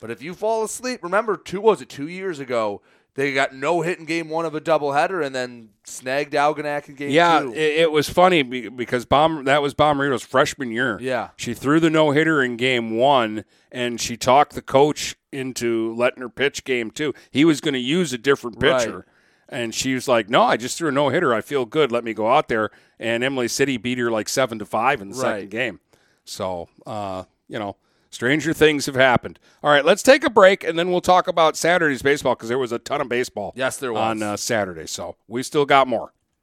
But if you fall asleep, remember, two was it two years ago, they got no hit in game one of a doubleheader and then snagged Algonac in game yeah, two. Yeah, it, it was funny because Bom, that was Bomarito's freshman year. Yeah. She threw the no-hitter in game one, and she talked the coach into letting her pitch game two. He was going to use a different pitcher. Right. And she was like, no, I just threw a no-hitter. I feel good. Let me go out there. And M L A City beat her like seven to five to five in the right. second game. So, uh, you know. Stranger things have happened. All right, let's take a break, and then we'll talk about Saturday's baseball because there was a ton of baseball yes, there was. on uh, Saturday, so we still got more.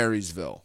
Marysville.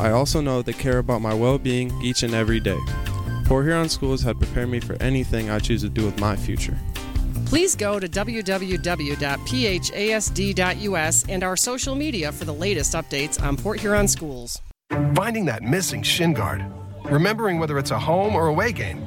I also know they care about my well-being each and every day. Port Huron Schools have prepared me for anything I choose to do with my future. Please go to w w w dot p h a s d dot u s and our social media for the latest updates on Port Huron Schools. Finding that missing shin guard. Remembering whether it's a home or away game.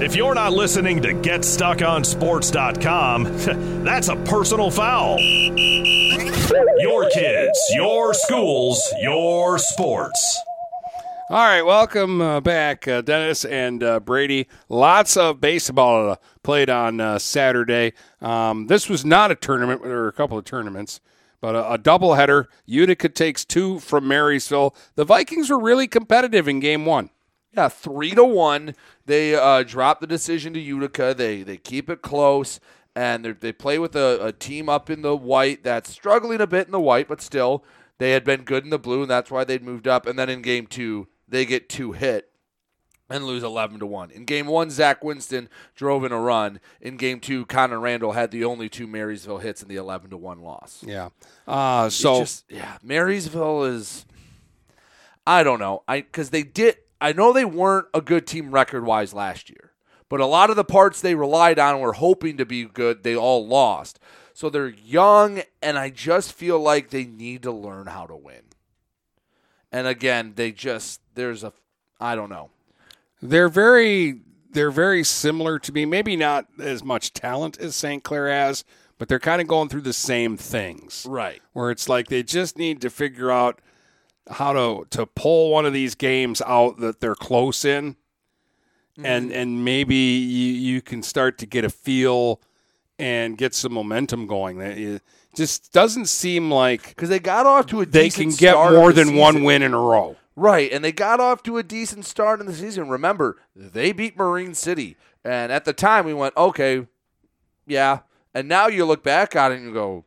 If you're not listening to Get Stuck On Sports dot com, that's a personal foul. Your kids, your schools, your sports. All right, welcome uh, back, uh, Dennis and uh, Brady. Lots of baseball played on uh, Saturday. Um, this was not a tournament, there were a couple of tournaments. But a, a doubleheader. Utica takes two from Marysville. The Vikings were really competitive in game one. Yeah, three to one. They uh, drop the decision to Utica. They they keep it close, and they play with a, a team up in the white that's struggling a bit in the white, but still they had been good in the blue, and that's why they'd moved up. And then in game two, they get two hit and lose eleven to one. In game one, Zach Winston drove in a run. In game two, Connor Randall had the only two Marysville hits in the eleven to one loss. Yeah. Uh, so just, yeah, Marysville is, I don't know. I because they did, I know they weren't a good team record-wise last year, but a lot of the parts they relied on were hoping to be good. They all lost. So they're young, and I just feel like they need to learn how to win. And again, they just, there's a, I don't know. They're very they're very similar to me. Maybe not as much talent as Saint Clair has, but they're kind of going through the same things. Right. Where it's like they just need to figure out how to, to pull one of these games out that they're close in, mm-hmm. and and maybe you, you can start to get a feel and get some momentum going. It just doesn't seem like... Because they got off to a decent start. They can get more than one win in a row. Right, and they got off to a decent start in the season. Remember, they beat Marine City. And at the time, we went, okay, yeah. And now you look back on it and you go,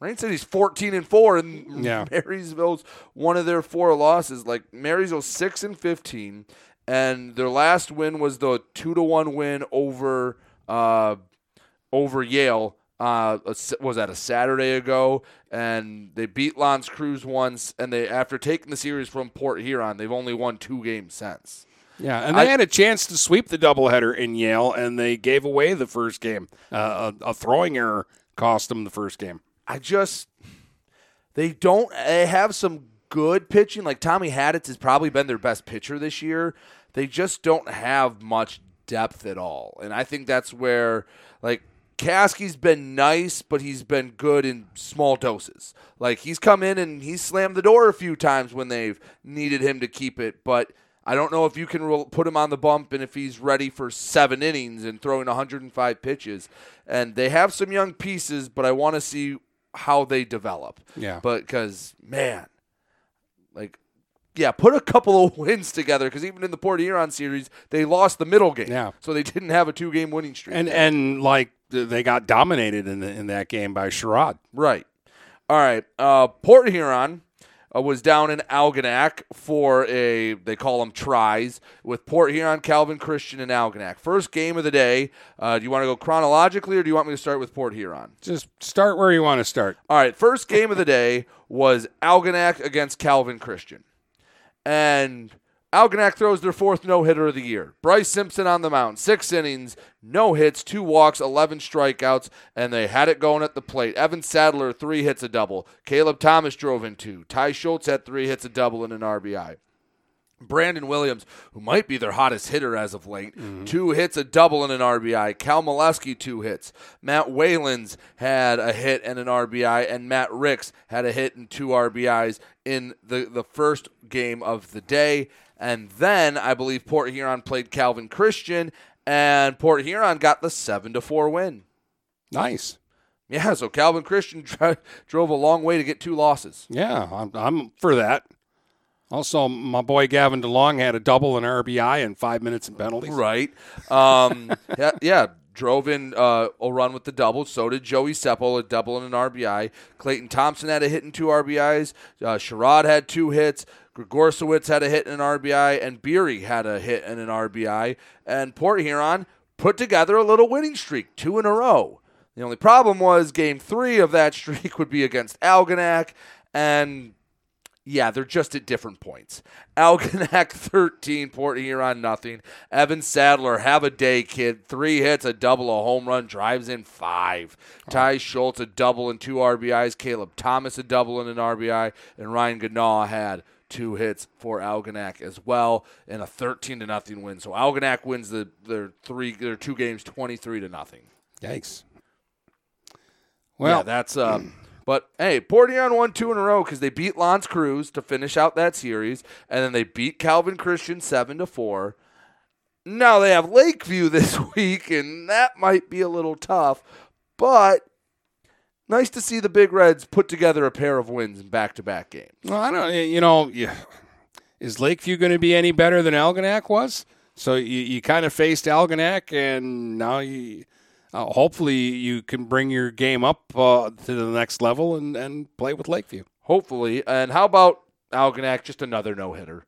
Marine City's fourteen and four, and yeah. Marysville's one of their four losses. Like, Marysville's six and fifteen, and their last win was the two to one win over uh, over Yale. Uh, was that a Saturday ago? And they beat Lance Cruz once, and they after taking the series from Port Huron, they've only won two games since. Yeah, and they I, had a chance to sweep the doubleheader in Yale, and they gave away the first game. Uh, a, a throwing error cost them the first game. I just, they don't, they have some good pitching. Like Tommy Hadditz has probably been their best pitcher this year. They just don't have much depth at all. And I think that's where, like, Kasky's been nice, but he's been good in small doses. Like, he's come in and he's slammed the door a few times when they've needed him to keep it, but I don't know if you can put him on the bump and if he's ready for seven innings and throwing one hundred five pitches. And they have some young pieces, but I want to see how they develop. Yeah. But because, man, like, yeah, put a couple of wins together, because even in the Port Huron series, they lost the middle game. Yeah. So they didn't have a two-game winning streak. And, and like, they got dominated in the, in that game by Sherrod. Right. All right. Uh, Port Huron uh, was down in Algonac for a, they call them tries, with Port Huron, Calvin Christian, and Algonac. First game of the day. Uh, do you want to go chronologically, or do you want me to start with Port Huron? Just start where you want to start. All right. First game of the day was Algonac against Calvin Christian. And Algonac throws their fourth no-hitter of the year. Bryce Simpson on the mound. Six innings, no hits, two walks, eleven strikeouts, and they had it going at the plate. Evan Sadler, three hits, a double. Caleb Thomas drove in two. Ty Schultz had three hits, a double, and an R B I. Brandon Williams, who might be their hottest hitter as of late, mm-hmm. two hits, a double, and an R B I. Cal Molesky, two hits. Matt Whalens had a hit and an R B I, and Matt Ricks had a hit and two R B Is in the, the first game of the day. And then I believe Port Huron played Calvin Christian, and Port Huron got the seven to four win. Nice. Yeah, so Calvin Christian dro- drove a long way to get two losses. Yeah, I'm, I'm for that. Also, my boy Gavin DeLong had a double and R B I and five minutes in penalties. Right. Um, yeah, yeah, drove in uh, a run with the double. So did Joey Seppel, a double and an R B I. Clayton Thompson had a hit and two R B Is. Uh, Sherrod had two hits. Gorsiewicz had a hit and an R B I. And Beery had a hit and an R B I. And Port Huron put together a little winning streak, two in a row. The only problem was game three of that streak would be against Algonac, and yeah, they're just at different points. Algonac thirteen, Port Huron nothing. Evan Sadler, have a day, kid. Three hits, a double, a home run, drives in five. Oh. Ty Schultz, a double and two R B Is. Caleb Thomas, a double and an R B I. And Ryan Ganaw had two hits for Algonac as well, and a thirteen to nothing win. So Algonac wins the their three their two games twenty-three to nothing. Yikes. Well, yeah, that's uh, but hey, Port Huron won two in a row because they beat Lance Cruz to finish out that series, and then they beat Calvin Christian seven to four. Now they have Lakeview this week, and that might be a little tough, but nice to see the Big Reds put together a pair of wins in back-to-back games. Well, I don't, you know, you, is Lakeview going to be any better than Algonac was? So you, you kind of faced Algonac, and now you, uh, hopefully you can bring your game up uh, to the next level and, and play with Lakeview. Hopefully. And how about Algonac, just another no-hitter?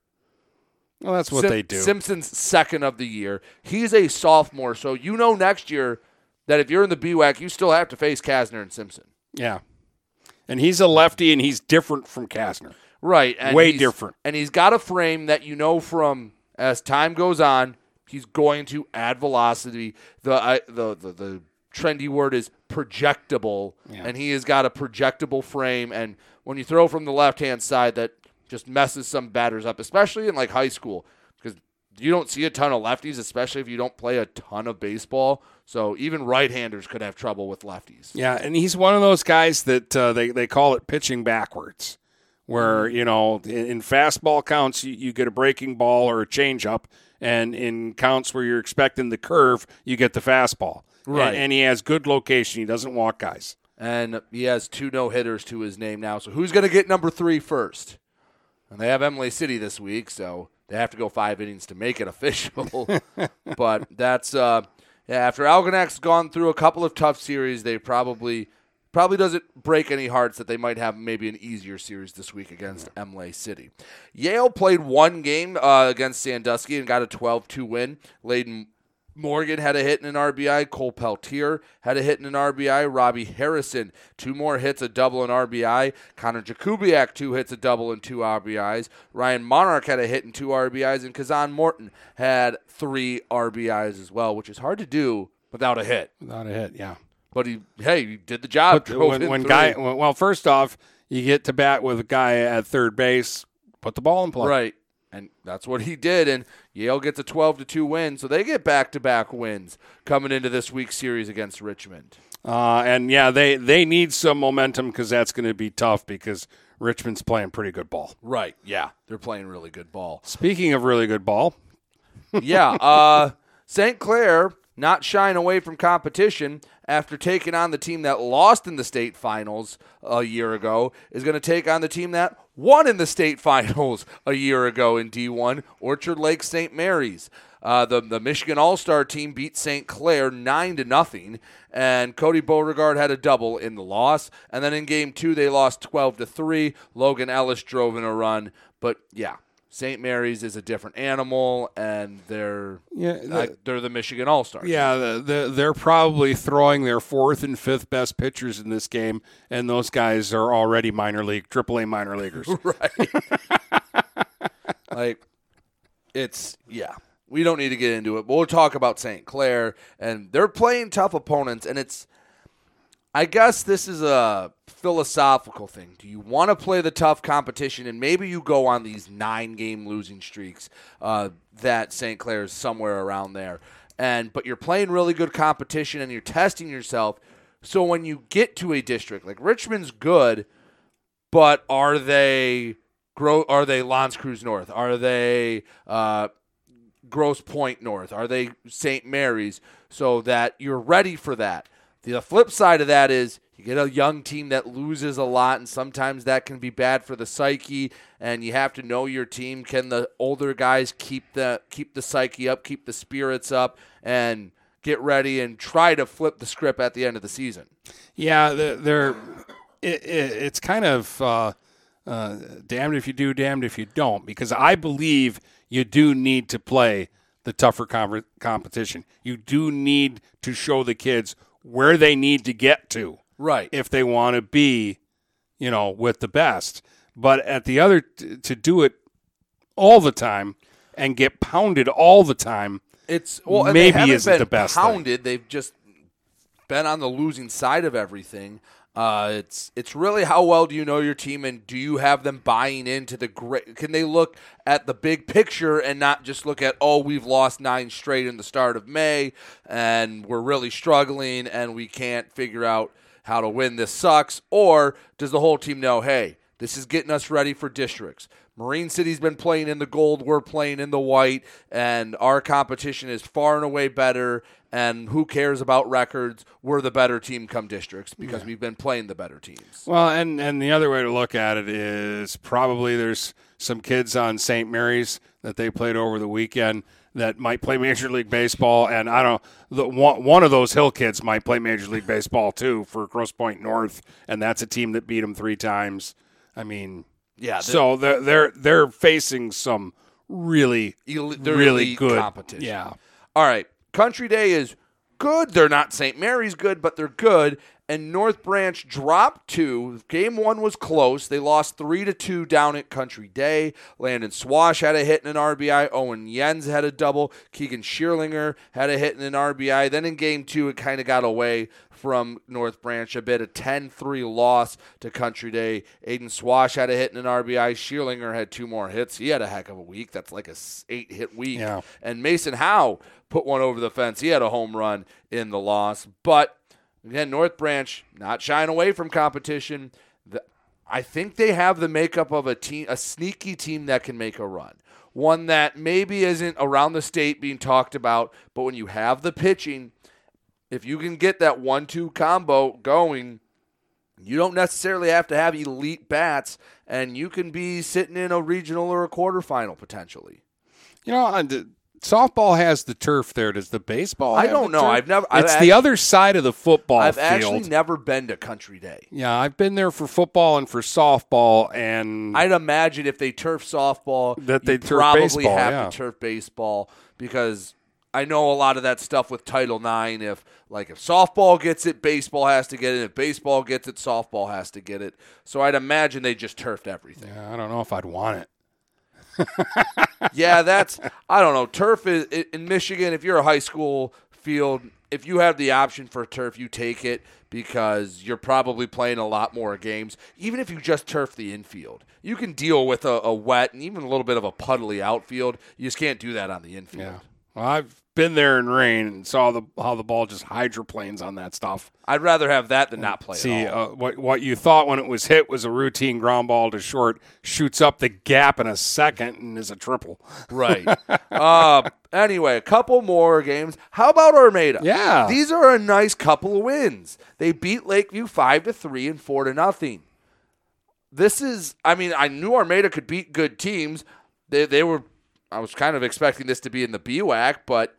Well, that's what Sim- they do. Simpson's second of the year. He's a sophomore, so you know next year that if you're in the B W A C, you still have to face Kasner and Simpson. Yeah. And he's a lefty, and he's different from Kasner. Right. And way different. And he's got a frame that you know from as time goes on, he's going to add velocity. The uh, the, the the trendy word is projectable, yeah. And he has got a projectable frame. And when you throw from the left-hand side, that just messes some batters up, especially in like high school, because you don't see a ton of lefties, especially if you don't play a ton of baseball. So even right-handers could have trouble with lefties. Yeah, and he's one of those guys that uh, they, they call it pitching backwards, where, you know, in, in fastball counts, you, you get a breaking ball or a changeup, and in counts where you're expecting the curve, you get the fastball. Right. And, and he has good location. He doesn't walk guys. And he has two no-hitters to his name now. So who's going to get number three first? And they have Emily City this week, so they have to go five innings to make it official. But that's uh, – yeah, after Algonac's gone through a couple of tough series, they probably probably doesn't break any hearts that they might have maybe an easier series this week against Imlay City. Yale played one game uh, against Sandusky and got a twelve two win. Layden Morgan had a hit and an R B I. Cole Peltier had a hit and an R B I. Robbie Harrison, two more hits, a double and R B I. Connor Jakubiak, two hits, a double and two R B Is. Ryan Monarch had a hit and two R B Is. And Kazan Morton had three R B Is as well, which is hard to do without a hit. Without a hit, yeah. But he, hey, he did the job. Put, when, when guy, well, first off, you get to bat with a guy at third base, put the ball in play. Right. And that's what he did, and Yale gets a twelve to two win, so they get back-to-back wins coming into this week's series against Richmond. Uh, and, yeah, they, they need some momentum because that's going to be tough because Richmond's playing pretty good ball. Right, yeah, they're playing really good ball. Speaking of really good ball. yeah, uh, Saint Clair not shying away from competition after taking on the team that lost in the state finals a year ago is going to take on the team that won in the state finals a year ago in D one, Orchard Lake Saint Mary's. Uh, the, the Michigan All-Star team beat Saint Clair nine to nothing, and Cody Beauregard had a double in the loss. And then in game two, they lost twelve to three. Logan Ellis drove in a run. But, yeah, Saint Mary's is a different animal, and they're yeah, the, uh, they're the Michigan All-Stars. Yeah, the, the, they're probably throwing their fourth and fifth best pitchers in this game, and those guys are already minor league, triple A minor leaguers. Right. Like, it's, yeah, we don't need to get into it, but we'll talk about Saint Clair, and they're playing tough opponents, and it's, I guess this is a philosophical thing. Do you want to play the tough competition? And maybe you go on these nine-game losing streaks uh, that Saint Clair is somewhere around there. And but you're playing really good competition and you're testing yourself. So when you get to a district, like Richmond's good, but are they grow? Are they Lance Cruz North? Are they uh, Grosse Pointe North? Are they Saint Mary's? So that you're ready for that. The flip side of that is you get a young team that loses a lot, and sometimes that can be bad for the psyche, and you have to know your team. Can the older guys keep the keep the psyche up, keep the spirits up, and get ready and try to flip the script at the end of the season? Yeah, they're, it, it, it's kind of uh, uh, damned if you do, damned if you don't, because I believe you do need to play the tougher com- competition. You do need to show the kids where they need to get to, right? If they want to be, you know, with the best. But at the other, t- to do it all the time and get pounded all the time, it's well, maybe they haven't isn't been the best. Pounded, thing. They've just been on the losing side of everything. Uh, it's it's really how well do you know your team, and do you have them buying into the great? Can they look at the big picture and not just look at, oh, we've lost nine straight in the start of May, and we're really struggling, and we can't figure out how to win. This sucks. Or does the whole team know, hey, this is getting us ready for districts. Marine City's been playing in the gold, we're playing in the white, and our competition is far and away better, and who cares about records? We're the better team come districts because yeah. we've been playing the better teams. Well, and, and the other way to look at it is probably there's some kids on Saint Mary's that they played over the weekend that might play Major League Baseball, and I don't know, the, one, one of those Hill kids might play Major League Baseball too for Grosse Pointe North, and that's a team that beat them three times. I mean... Yeah, they're, so they're they're they're facing some really really, really good competition. Yeah. All right, Country Day is good. They're not Saint Mary's good, but they're good. And North Branch dropped two. Game one was close. They lost three to two down at Country Day. Landon Swash had a hit and an R B I. Owen Jens had a double. Keegan Schierlinger had a hit and an R B I. Then in game two, it kind of got away from North Branch a bit, a ten three loss to Country Day. Aiden Swash had a hit and an R B I. Schierlinger had two more hits. He had a heck of a week. That's like a eight-hit week. Yeah. And Mason Howe put one over the fence. He had a home run in the loss. But, again, North Branch not shying away from competition. The, I think they have the makeup of a team, a sneaky team that can make a run. One that maybe isn't around the state being talked about, but when you have the pitching, if you can get that one two combo going, you don't necessarily have to have elite bats, and you can be sitting in a regional or a quarterfinal potentially. You know, the softball has the turf there. Does the baseball? I have don't the know. Turf? I've never. I've it's actually, the other side of the football. I've field. actually never been to Country Day. Yeah, I've been there for football and for softball, and I'd imagine if they turf softball, that they turf probably baseball, have yeah. to turf baseball because. I know a lot of that stuff with Title nine. If like if softball gets it, baseball has to get it. If baseball gets it, softball has to get it. So I'd imagine they just turfed everything. Yeah, I don't know if I'd want it. yeah, that's I don't know. Turf is in Michigan. If you're a high school field, if you have the option for turf, you take it because you're probably playing a lot more games. Even if you just turf the infield, you can deal with a, a wet and even a little bit of a puddly outfield. You just can't do that on the infield. Yeah. Well, I've been there in rain and saw the how the ball just hydroplanes on that stuff. I'd rather have that than not play See, at all. See, uh, what, what you thought when it was hit was a routine ground ball to short, shoots up the gap in a second and is a triple. Right. uh, anyway, a couple more games. How about Armada? Yeah. These are a nice couple of wins. They beat Lakeview five to three and four to nothing. This is, I mean, I knew Armada could beat good teams. They They were... I was kind of expecting this to be in the B W A C, but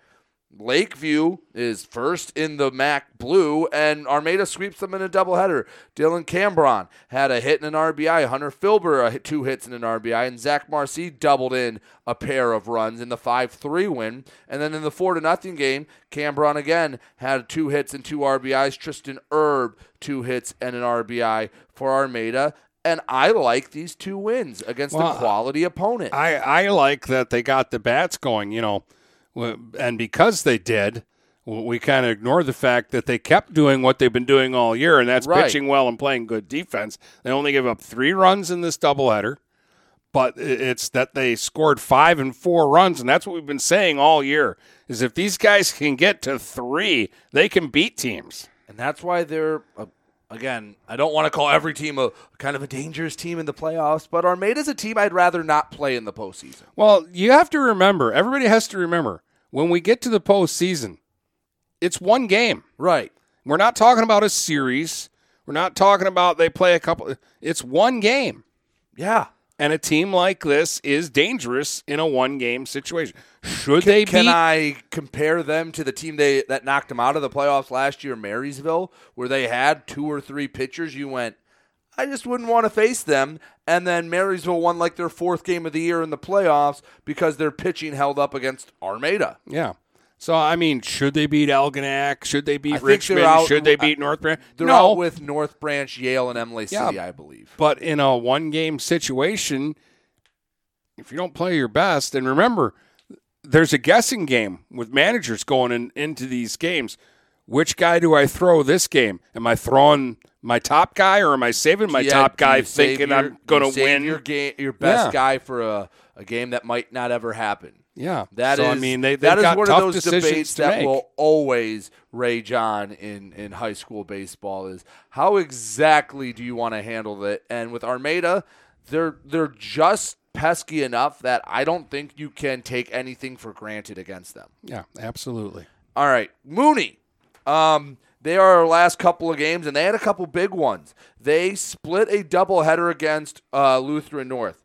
Lakeview is first in the M A C Blue, and Armada sweeps them in a doubleheader. Dylan Cambron had a hit and an R B I. Hunter Filber, two hits and an R B I. And Zach Marcy doubled in a pair of runs in the five three win. And then in the four to nothing game, Cambron again had two hits and two R B Is. Tristan Erb, two hits and an R B I for Armada. And I like these two wins against well, a quality opponent. I, I like that they got the bats going, you know. And because they did, we kind of ignored the fact that they kept doing what they've been doing all year, and that's right. pitching well and playing good defense. They only gave up three runs in this doubleheader, but it's that they scored five and four runs, and that's what we've been saying all year, is if these guys can get to three, they can beat teams. And that's why they're a- – Again, I don't want to call every team a kind of a dangerous team in the playoffs, but Armada's a team I'd rather not play in the postseason. Well, you have to remember, everybody has to remember, when we get to the postseason, it's one game. Right. We're not talking about a series. We're not talking about they play a couple. It's one game. Yeah. And a team like this is dangerous in a one-game situation. Should can, they be? Can I compare them to the team they that knocked them out of the playoffs last year, Marysville, where they had two or three pitchers? You went, I just wouldn't want to face them. And then Marysville won like their fourth game of the year in the playoffs because their pitching held up against Armada. Yeah. So, I mean, should they beat Algonac? Should they beat I Richmond? Out, should they beat I, North Branch? They're no. out with North Branch, Yale, and Emily City, yeah, I believe. But in a one-game situation, if you don't play your best, and remember, there's a guessing game with managers going in, into these games. Which guy do I throw this game? Am I throwing my top guy, or am I saving my yeah, top guy thinking your, I'm going to win? Your, game, your best yeah. guy for a, a game that might not ever happen. Yeah, that so, is. I mean, they that is one of those debates that make. will always rage on in, in high school baseball. Is how exactly do you want to handle it? And with Armada, they're they're just pesky enough that I don't think you can take anything for granted against them. Yeah, absolutely. All right, Mooney. Um, they are our last couple of games, and they had a couple big ones. They split a doubleheader against uh, Lutheran North.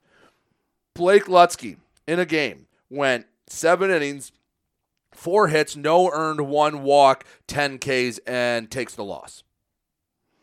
Blake Lutsky in a game. Went seven innings, four hits, no earned, one walk, ten Ks, and takes the loss.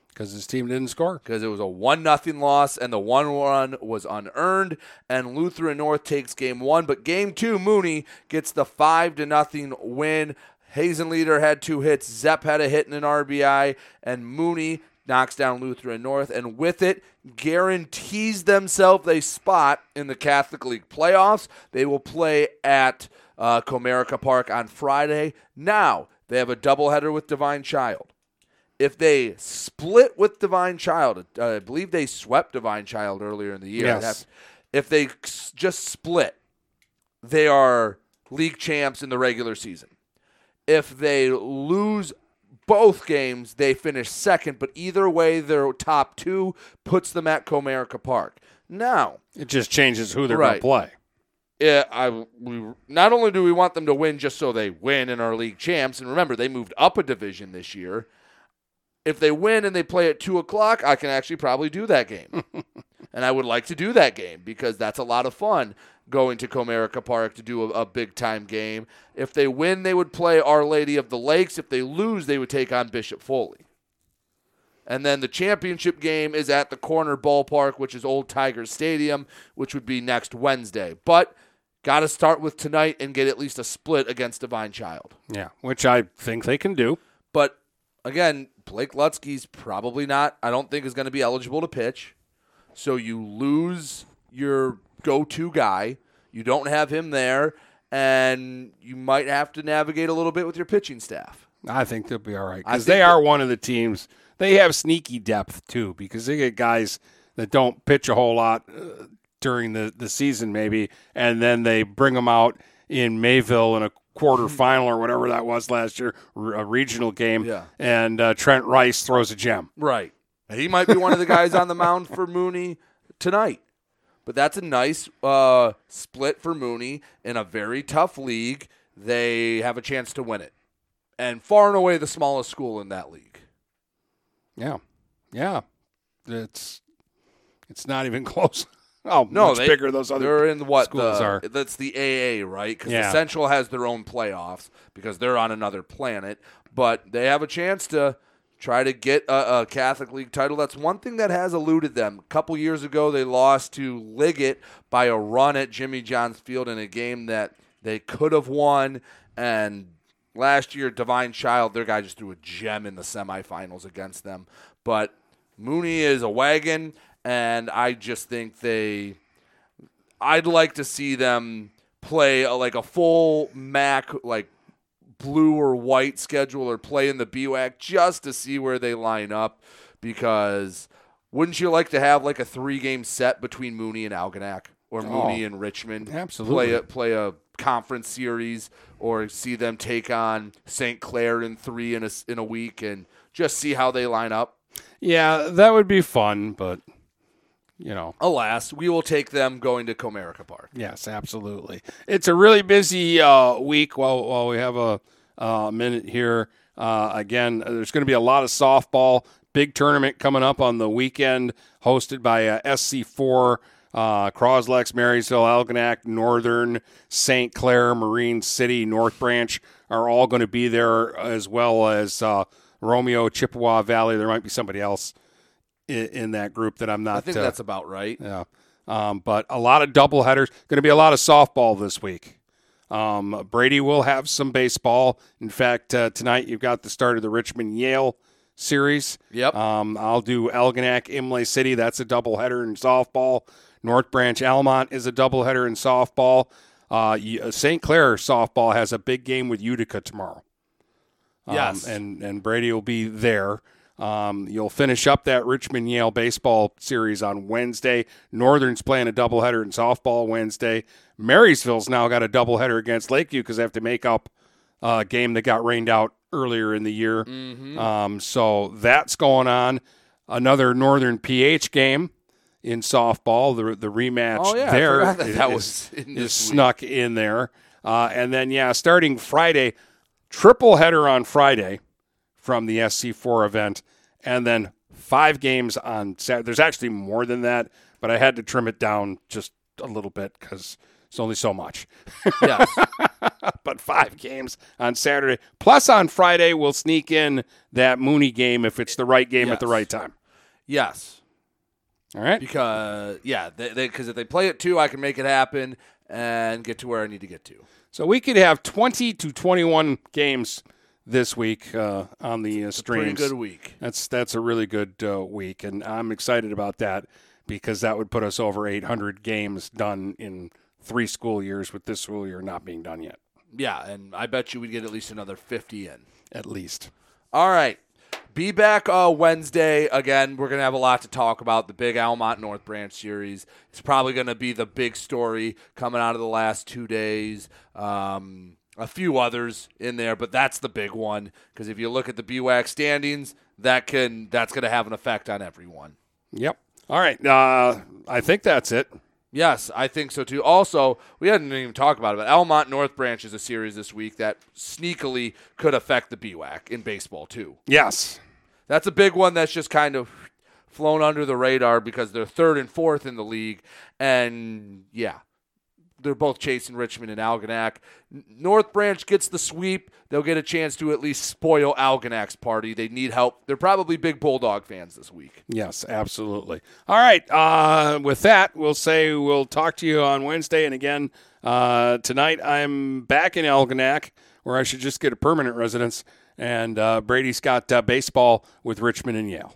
Because his team didn't score. Because it was a one nothing loss, and the one one was unearned, and Lutheran North takes game one. But game two, Mooney gets the five to nothing win. Hazenleader had two hits. Zepp had a hit and an R B I, and Mooney knocks down Lutheran North, and with it guarantees themselves a spot in the Catholic League playoffs. They will play at uh, Comerica Park on Friday. Now, they have a doubleheader with Divine Child. If they split with Divine Child, uh, I believe they swept Divine Child earlier in the year. Yes. If they just split, they are league champs in the regular season. If they lose both games, they finish second, but either way, their top two puts them at Comerica Park. Now, it just changes who they're right. going to play. It, I, we, not only do we want them to win just so they win in our league champs, and remember, they moved up a division this year. If they win and they play at two o'clock, I can actually probably do that game. And I would like to do that game because that's a lot of fun going to Comerica Park to do a, a big-time game. If they win, they would play Our Lady of the Lakes. If they lose, they would take on Bishop Foley. And then the championship game is at the corner ballpark, which is Old Tiger Stadium, which would be next Wednesday. But got to start with tonight and get at least a split against Divine Child. Yeah, which I think they can do. But, again, Blake Lutsky's probably not, I don't think, is going to be eligible to pitch. So you lose your go-to guy. You don't have him there, and you might have to navigate a little bit with your pitching staff. I think they'll be all right because they are one of the teams. They have sneaky depth, too, because they get guys that don't pitch a whole lot uh, during the, the season maybe, and then they bring them out in Mayville in a quarterfinal or whatever that was last year, a regional game, yeah. and uh, Trent Rice throws a gem. Right. He might be one of the guys on the mound for Mooney tonight. But that's a nice uh, split for Mooney in a very tough league. They have a chance to win it. And far and away the smallest school in that league. Yeah. Yeah. It's it's not even close. Oh, no, much they, bigger those other they're in what schools the, are. That's the A A, right? Because yeah. the Central has their own playoffs because they're on another planet. But they have a chance to try to get a, a Catholic League title. That's one thing that has eluded them. A couple years ago, they lost to Liggett by a run at Jimmy Johns Field in a game that they could have won. And last year, Divine Child, their guy just threw a gem in the semifinals against them. But Mooney is a wagon, and I just think they – I'd like to see them play a, like a full M A C, like, blue or white schedule or play in the B W A C just to see where they line up because wouldn't you like to have like a three-game set between Mooney and Algonac or Mooney oh, and Richmond? Absolutely. Play a, play a conference series or see them take on Saint Clair in three in a, in a week and just see how they line up. Yeah, that would be fun, but, you know. Alas, we will take them going to Comerica Park. Yes, absolutely. It's a really busy uh, week while, while we have a uh, minute here. Uh, again, there's going to be a lot of softball. Big tournament coming up on the weekend hosted by uh, S C four, uh, Croslex, Marysville, Algonac, Northern, Saint Clair, Marine City, North Branch are all going to be there as well as uh, Romeo, Chippewa Valley. There might be somebody else in, in that group that I'm not. I think uh, that's about right. Yeah. Um, but a lot of doubleheaders. Going to be a lot of softball this week. Um, Brady will have some baseball. In fact, uh, tonight you've got the start of the Richmond-Yale series. Yep. Um, I'll do Algonac, Imlay City. That's a doubleheader in softball. North Branch Almont is a doubleheader in softball. Uh, Saint Clair softball has a big game with Utica tomorrow. Um, yes. And, and Brady will be there. Um, you'll finish up that Richmond-Yale baseball series on Wednesday. Northern's playing a doubleheader in softball Wednesday. Marysville's now got a doubleheader against Lakeview because they have to make up a game that got rained out earlier in the year. Mm-hmm. Um, so that's going on. Another Northern P H game in softball, the the rematch oh, yeah, there I that, that is, was in is snuck in there. Uh, and then, yeah, starting Friday, triple header on Friday from the S C four event, and then five games on Saturday. There's actually more than that, but I had to trim it down just a little bit because it's only so much. Yes. But five games on Saturday. Plus on Friday, we'll sneak in that Mooney game if it's the right game yes. at the right time. Yes. All right. Because, yeah, because they, they, if they play it two, I can make it happen and get to where I need to get to. So we could have twenty to twenty-one games this week uh, on the uh, streams. It's a pretty good week. That's, that's a really good uh, week, and I'm excited about that because that would put us over eight hundred games done in three school years, with this school year not being done yet. Yeah, and I bet you we'd get at least another fifty in. At least. All right. Be back uh, Wednesday. Again, we're going to have a lot to talk about. The big Almont North Branch series. It's probably going to be the big story coming out of the last two days. Um, a few others in there, but that's the big one. Because if you look at the B W A C standings, that can that's going to have an effect on everyone. Yep. All right. Uh, I think that's it. Yes, I think so, too. Also, we hadn't even talked about it, but Almont North Branch is a series this week that sneakily could affect the B W A C in baseball, too. Yes. That's a big one that's just kind of flown under the radar because they're third and fourth in the league. And, yeah, they're both chasing Richmond and Algonac. North Branch gets the sweep. They'll get a chance to at least spoil Algonac's party. They need help. They're probably big Bulldog fans this week. Yes, absolutely. All right. Uh, with that, we'll say we'll talk to you on Wednesday. And, again, uh, tonight I'm back in Algonac, where I should just get a permanent residence. And uh, Brady's got uh, baseball with Richmond and Yale.